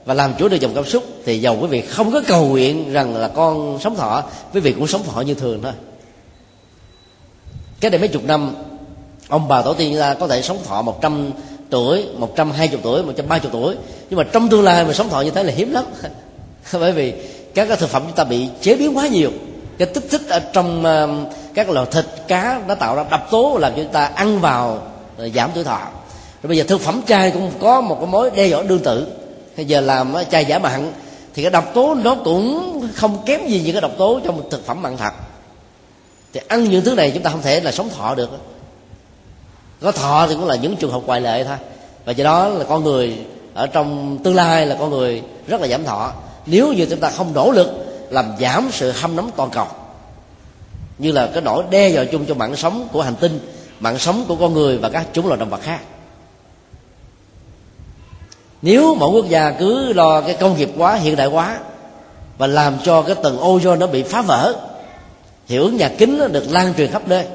và làm chủ được dòng cảm xúc, thì dầu quý vị không có cầu nguyện rằng là con sống thọ, quý vị cũng sống thọ như thường thôi. Cái đây mấy chục năm ông bà tổ tiên ta có thể sống thọ một trăm tuổi, một trăm hai mươi tuổi, một trăm ba mươi tuổi, nhưng mà trong tương lai mà sống thọ như thế là hiếm lắm. Bởi vì các cái thực phẩm chúng ta bị chế biến quá nhiều, cái tích thích ở trong các loại thịt cá nó tạo ra độc tố làm cho chúng ta ăn vào giảm tuổi thọ. Rồi bây giờ thực phẩm chay cũng có một cái mối đe dọa tương tự. Bây giờ làm chay giả mặn thì cái độc tố nó cũng không kém gì những cái độc tố trong thực phẩm mặn thật. Thì ăn những thứ này chúng ta không thể là sống thọ được. Có thọ thì cũng là những trường hợp ngoại lệ thôi. Và do đó là con người ở trong tương lai là con người rất là giảm thọ, nếu như chúng ta không nỗ lực làm giảm sự hâm nóng toàn cầu, như là cái nỗi đe dọa chung cho mạng sống của hành tinh, mạng sống của con người và các chủng loài động vật khác. Nếu mỗi quốc gia cứ lo cái công nghiệp quá, hiện đại quá và làm cho cái tầng ozone nó bị phá vỡ, hiệu ứng nhà kính nó được lan truyền khắp nơi,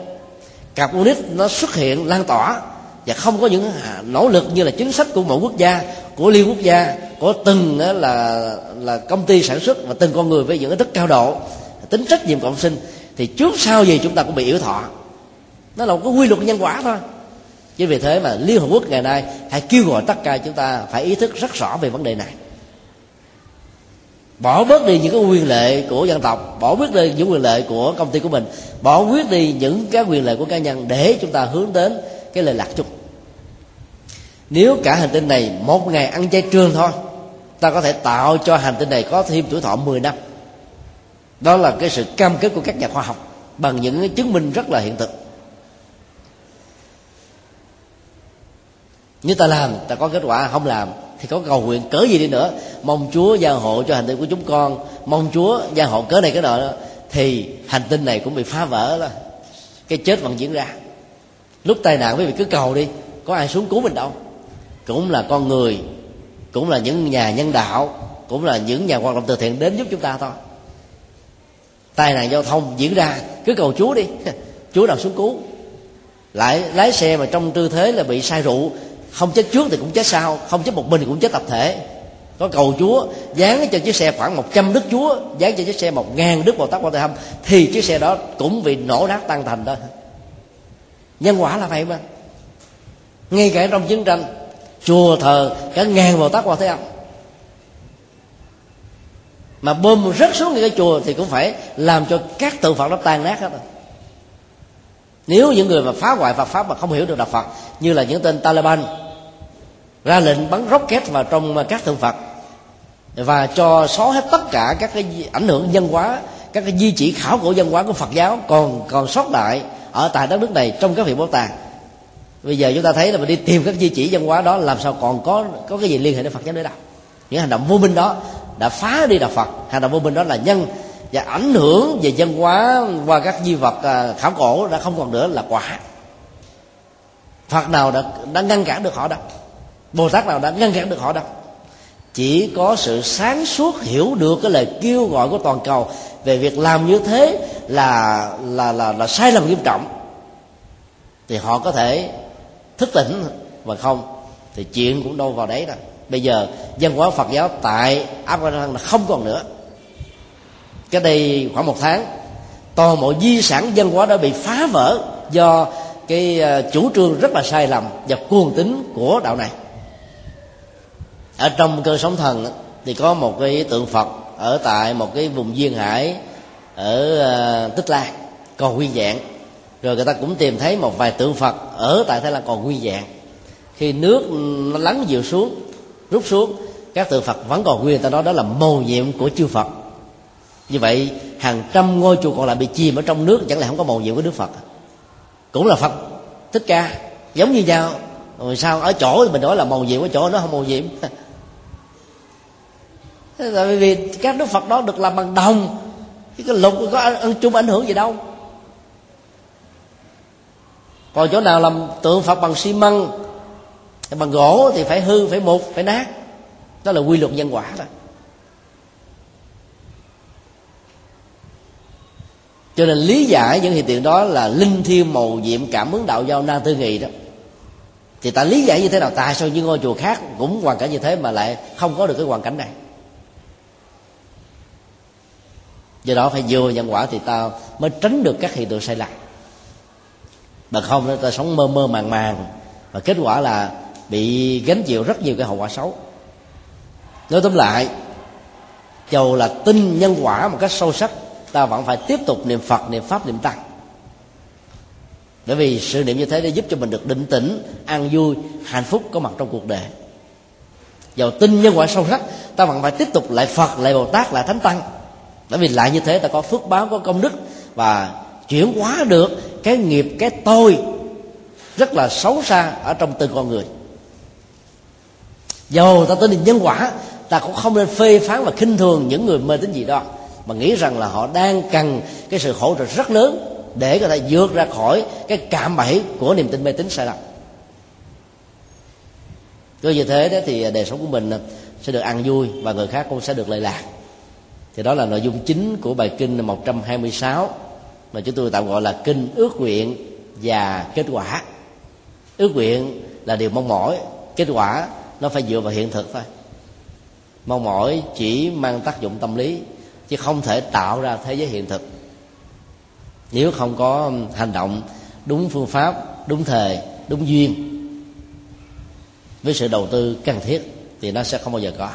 carbonic nó xuất hiện lan tỏa, và không có những nỗ lực như là chính sách của mỗi quốc gia, của liên quốc gia, của từng là là công ty sản xuất và từng con người với những ý thức cao độ, tính trách nhiệm cộng sinh, thì trước sau gì chúng ta cũng bị yểu thọ. Nó là một cái quy luật nhân quả thôi. Chính vì thế mà Liên Hợp Quốc ngày nay hãy kêu gọi tất cả chúng ta phải ý thức rất rõ về vấn đề này, bỏ bớt đi những cái quyền lệ của dân tộc, bỏ bớt đi những quyền lệ của công ty của mình, bỏ quyết đi những cái quyền lệ của cá nhân, để chúng ta hướng đến cái lợi lạc chung. Nếu cả hành tinh này một ngày ăn chay trường thôi, ta có thể tạo cho hành tinh này có thêm tuổi thọ mười năm. Đó là cái sự cam kết của các nhà khoa học bằng những cái chứng minh rất là hiện thực. Nếu ta làm, ta có kết quả, không làm thì có cầu nguyện cỡ gì đi nữa, mong Chúa gia hộ cho hành tinh của chúng con, mong Chúa gia hộ cỡ này cỡ nọ, thì hành tinh này cũng bị phá vỡ đó. Cái chết vẫn diễn ra. Lúc tai nạn quý vị cứ cầu đi, có ai xuống cứu mình đâu. Cũng là con người, cũng là những nhà nhân đạo, cũng là những nhà hoạt động từ thiện đến giúp chúng ta thôi. Tai nạn giao thông diễn ra, cứ cầu Chúa đi, Chúa nào xuống cứu. Lại lái xe mà trong tư thế là bị say rượu, không chết trước thì cũng chết sau, không chết một mình thì cũng chết tập thể. Có cầu Chúa dán cho chiếc xe khoảng một trăm đức Chúa, dán cho chiếc xe một nghìn đức Bồ Tát Quan Thế Âm, thì chiếc xe đó cũng bị nổ nát tan thành đó. Nhân quả là vậy mà. Ngay cả trong chiến tranh, chùa thờ cả ngàn Bồ Tát Quan Thế Âm, mà bơm rớt xuống những cái chùa thì cũng phải làm cho các tượng Phật nó tan nát hết rồi. Nếu những người mà phá hoại Phật pháp mà không hiểu được đạo Phật, như là những tên Taliban ra lệnh bắn rocket vào trong các tượng Phật và cho xóa hết tất cả các cái ảnh hưởng văn hóa, các cái di chỉ khảo cổ văn hóa của Phật giáo còn còn sót lại ở tại đất nước này trong các viện bảo tàng, Bây giờ chúng ta thấy là mình đi tìm các di chỉ văn hóa đó, làm sao còn có có cái gì liên hệ đến Phật giáo nữa đâu. Những hành động vô minh đó đã phá đi đạo Phật. Hành động vô minh đó là nhân, và ảnh hưởng về văn hóa qua các di vật khảo cổ đã không còn nữa là quả. Phật nào đã, đã ngăn cản được họ đâu, Bồ Tát nào đã ngăn cản được họ đâu. Chỉ có sự sáng suốt hiểu được cái lời kêu gọi của toàn cầu về việc làm như thế là là là, là sai lầm nghiêm trọng thì họ có thể thức tỉnh, mà không thì chuyện cũng đâu vào đấy đâu. Bây giờ văn hóa Phật giáo tại Afghanistan là không còn nữa. Cái đây khoảng một tháng, toàn bộ di sản văn hóa đã bị phá vỡ do cái chủ trương rất là sai lầm và cuồng tín của đạo này. Ở trong Cơn Sóng Thần thì có một cái tượng Phật ở tại một cái vùng duyên hải ở Tích Lan còn nguyên vẹn. Rồi người ta cũng tìm thấy một vài tượng Phật ở tại Thái Lan còn nguyên vẹn. Khi nước nó lắng dịu xuống, rút xuống, các tượng Phật vẫn còn nguyên. Người ta nói đó là mầu nhiệm của chư Phật. Như vậy hàng trăm ngôi chùa còn lại bị chìm ở trong nước, chẳng lẽ không có mầu nhiệm của Đức Phật. Cũng là Phật Thích Ca, giống như nhau. Rồi sao ở chỗ mình nói là mầu nhiệm, ở chỗ nó không mầu nhiệm. Thế là bởi vì các Đức Phật đó được làm bằng đồng, chứ cái lục có ăn chung ảnh hưởng gì đâu. Còn chỗ nào làm tượng Phật bằng xi măng, bằng gỗ thì phải hư, phải mục, phải nát. Đó là quy luật nhân quả đó. Cho nên lý giải những hiện tượng đó là linh thiêng mầu nhiệm cảm ứng đạo giao na tư nghị đó. Thì ta lý giải như thế nào? Tại sao những ngôi chùa khác cũng hoàn cảnh như thế mà lại không có được cái hoàn cảnh này? Do đó phải vừa nhân quả thì ta mới tránh được các hiện tượng sai lạc. Mà không ta sống mơ mơ màng màng, và kết quả là bị gánh chịu rất nhiều cái hậu quả xấu. Nói tóm lại, dầu là tin nhân quả một cách sâu sắc, ta vẫn phải tiếp tục niệm Phật, niệm Pháp, niệm Tăng. Bởi vì sự niệm như thế để giúp cho mình được định tĩnh, an vui, hạnh phúc có mặt trong cuộc đời. Dầu tin nhân quả sâu sắc, ta vẫn phải tiếp tục lại Phật, lại Bồ Tát, lại Thánh Tăng. Bởi vì lại như thế ta có phước báo, có công đức, và chuyển hóa được cái nghiệp, cái tôi rất là xấu xa ở trong từng con người. Dầu ta tin nhân quả, ta cũng không nên phê phán và khinh thường những người mê tín gì đó, mà nghĩ rằng là họ đang cần cái sự hỗ trợ rất lớn để có thể vượt ra khỏi cái cạm bẫy của niềm tin mê tín sai lầm. Cứ như thế đó thì đời sống của mình sẽ được an vui và người khác cũng sẽ được lợi lạc. Thì đó là nội dung chính của bài kinh một trăm hai mươi sáu mà chúng tôi tạm gọi là kinh ước nguyện và kết quả. Ước nguyện là điều mong mỏi, kết quả nó phải dựa vào hiện thực thôi. Mong mỏi chỉ mang tác dụng tâm lý, chứ không thể tạo ra thế giới hiện thực. Nếu không có hành động đúng phương pháp, đúng thời, đúng duyên, với sự đầu tư cần thiết thì nó sẽ không bao giờ có.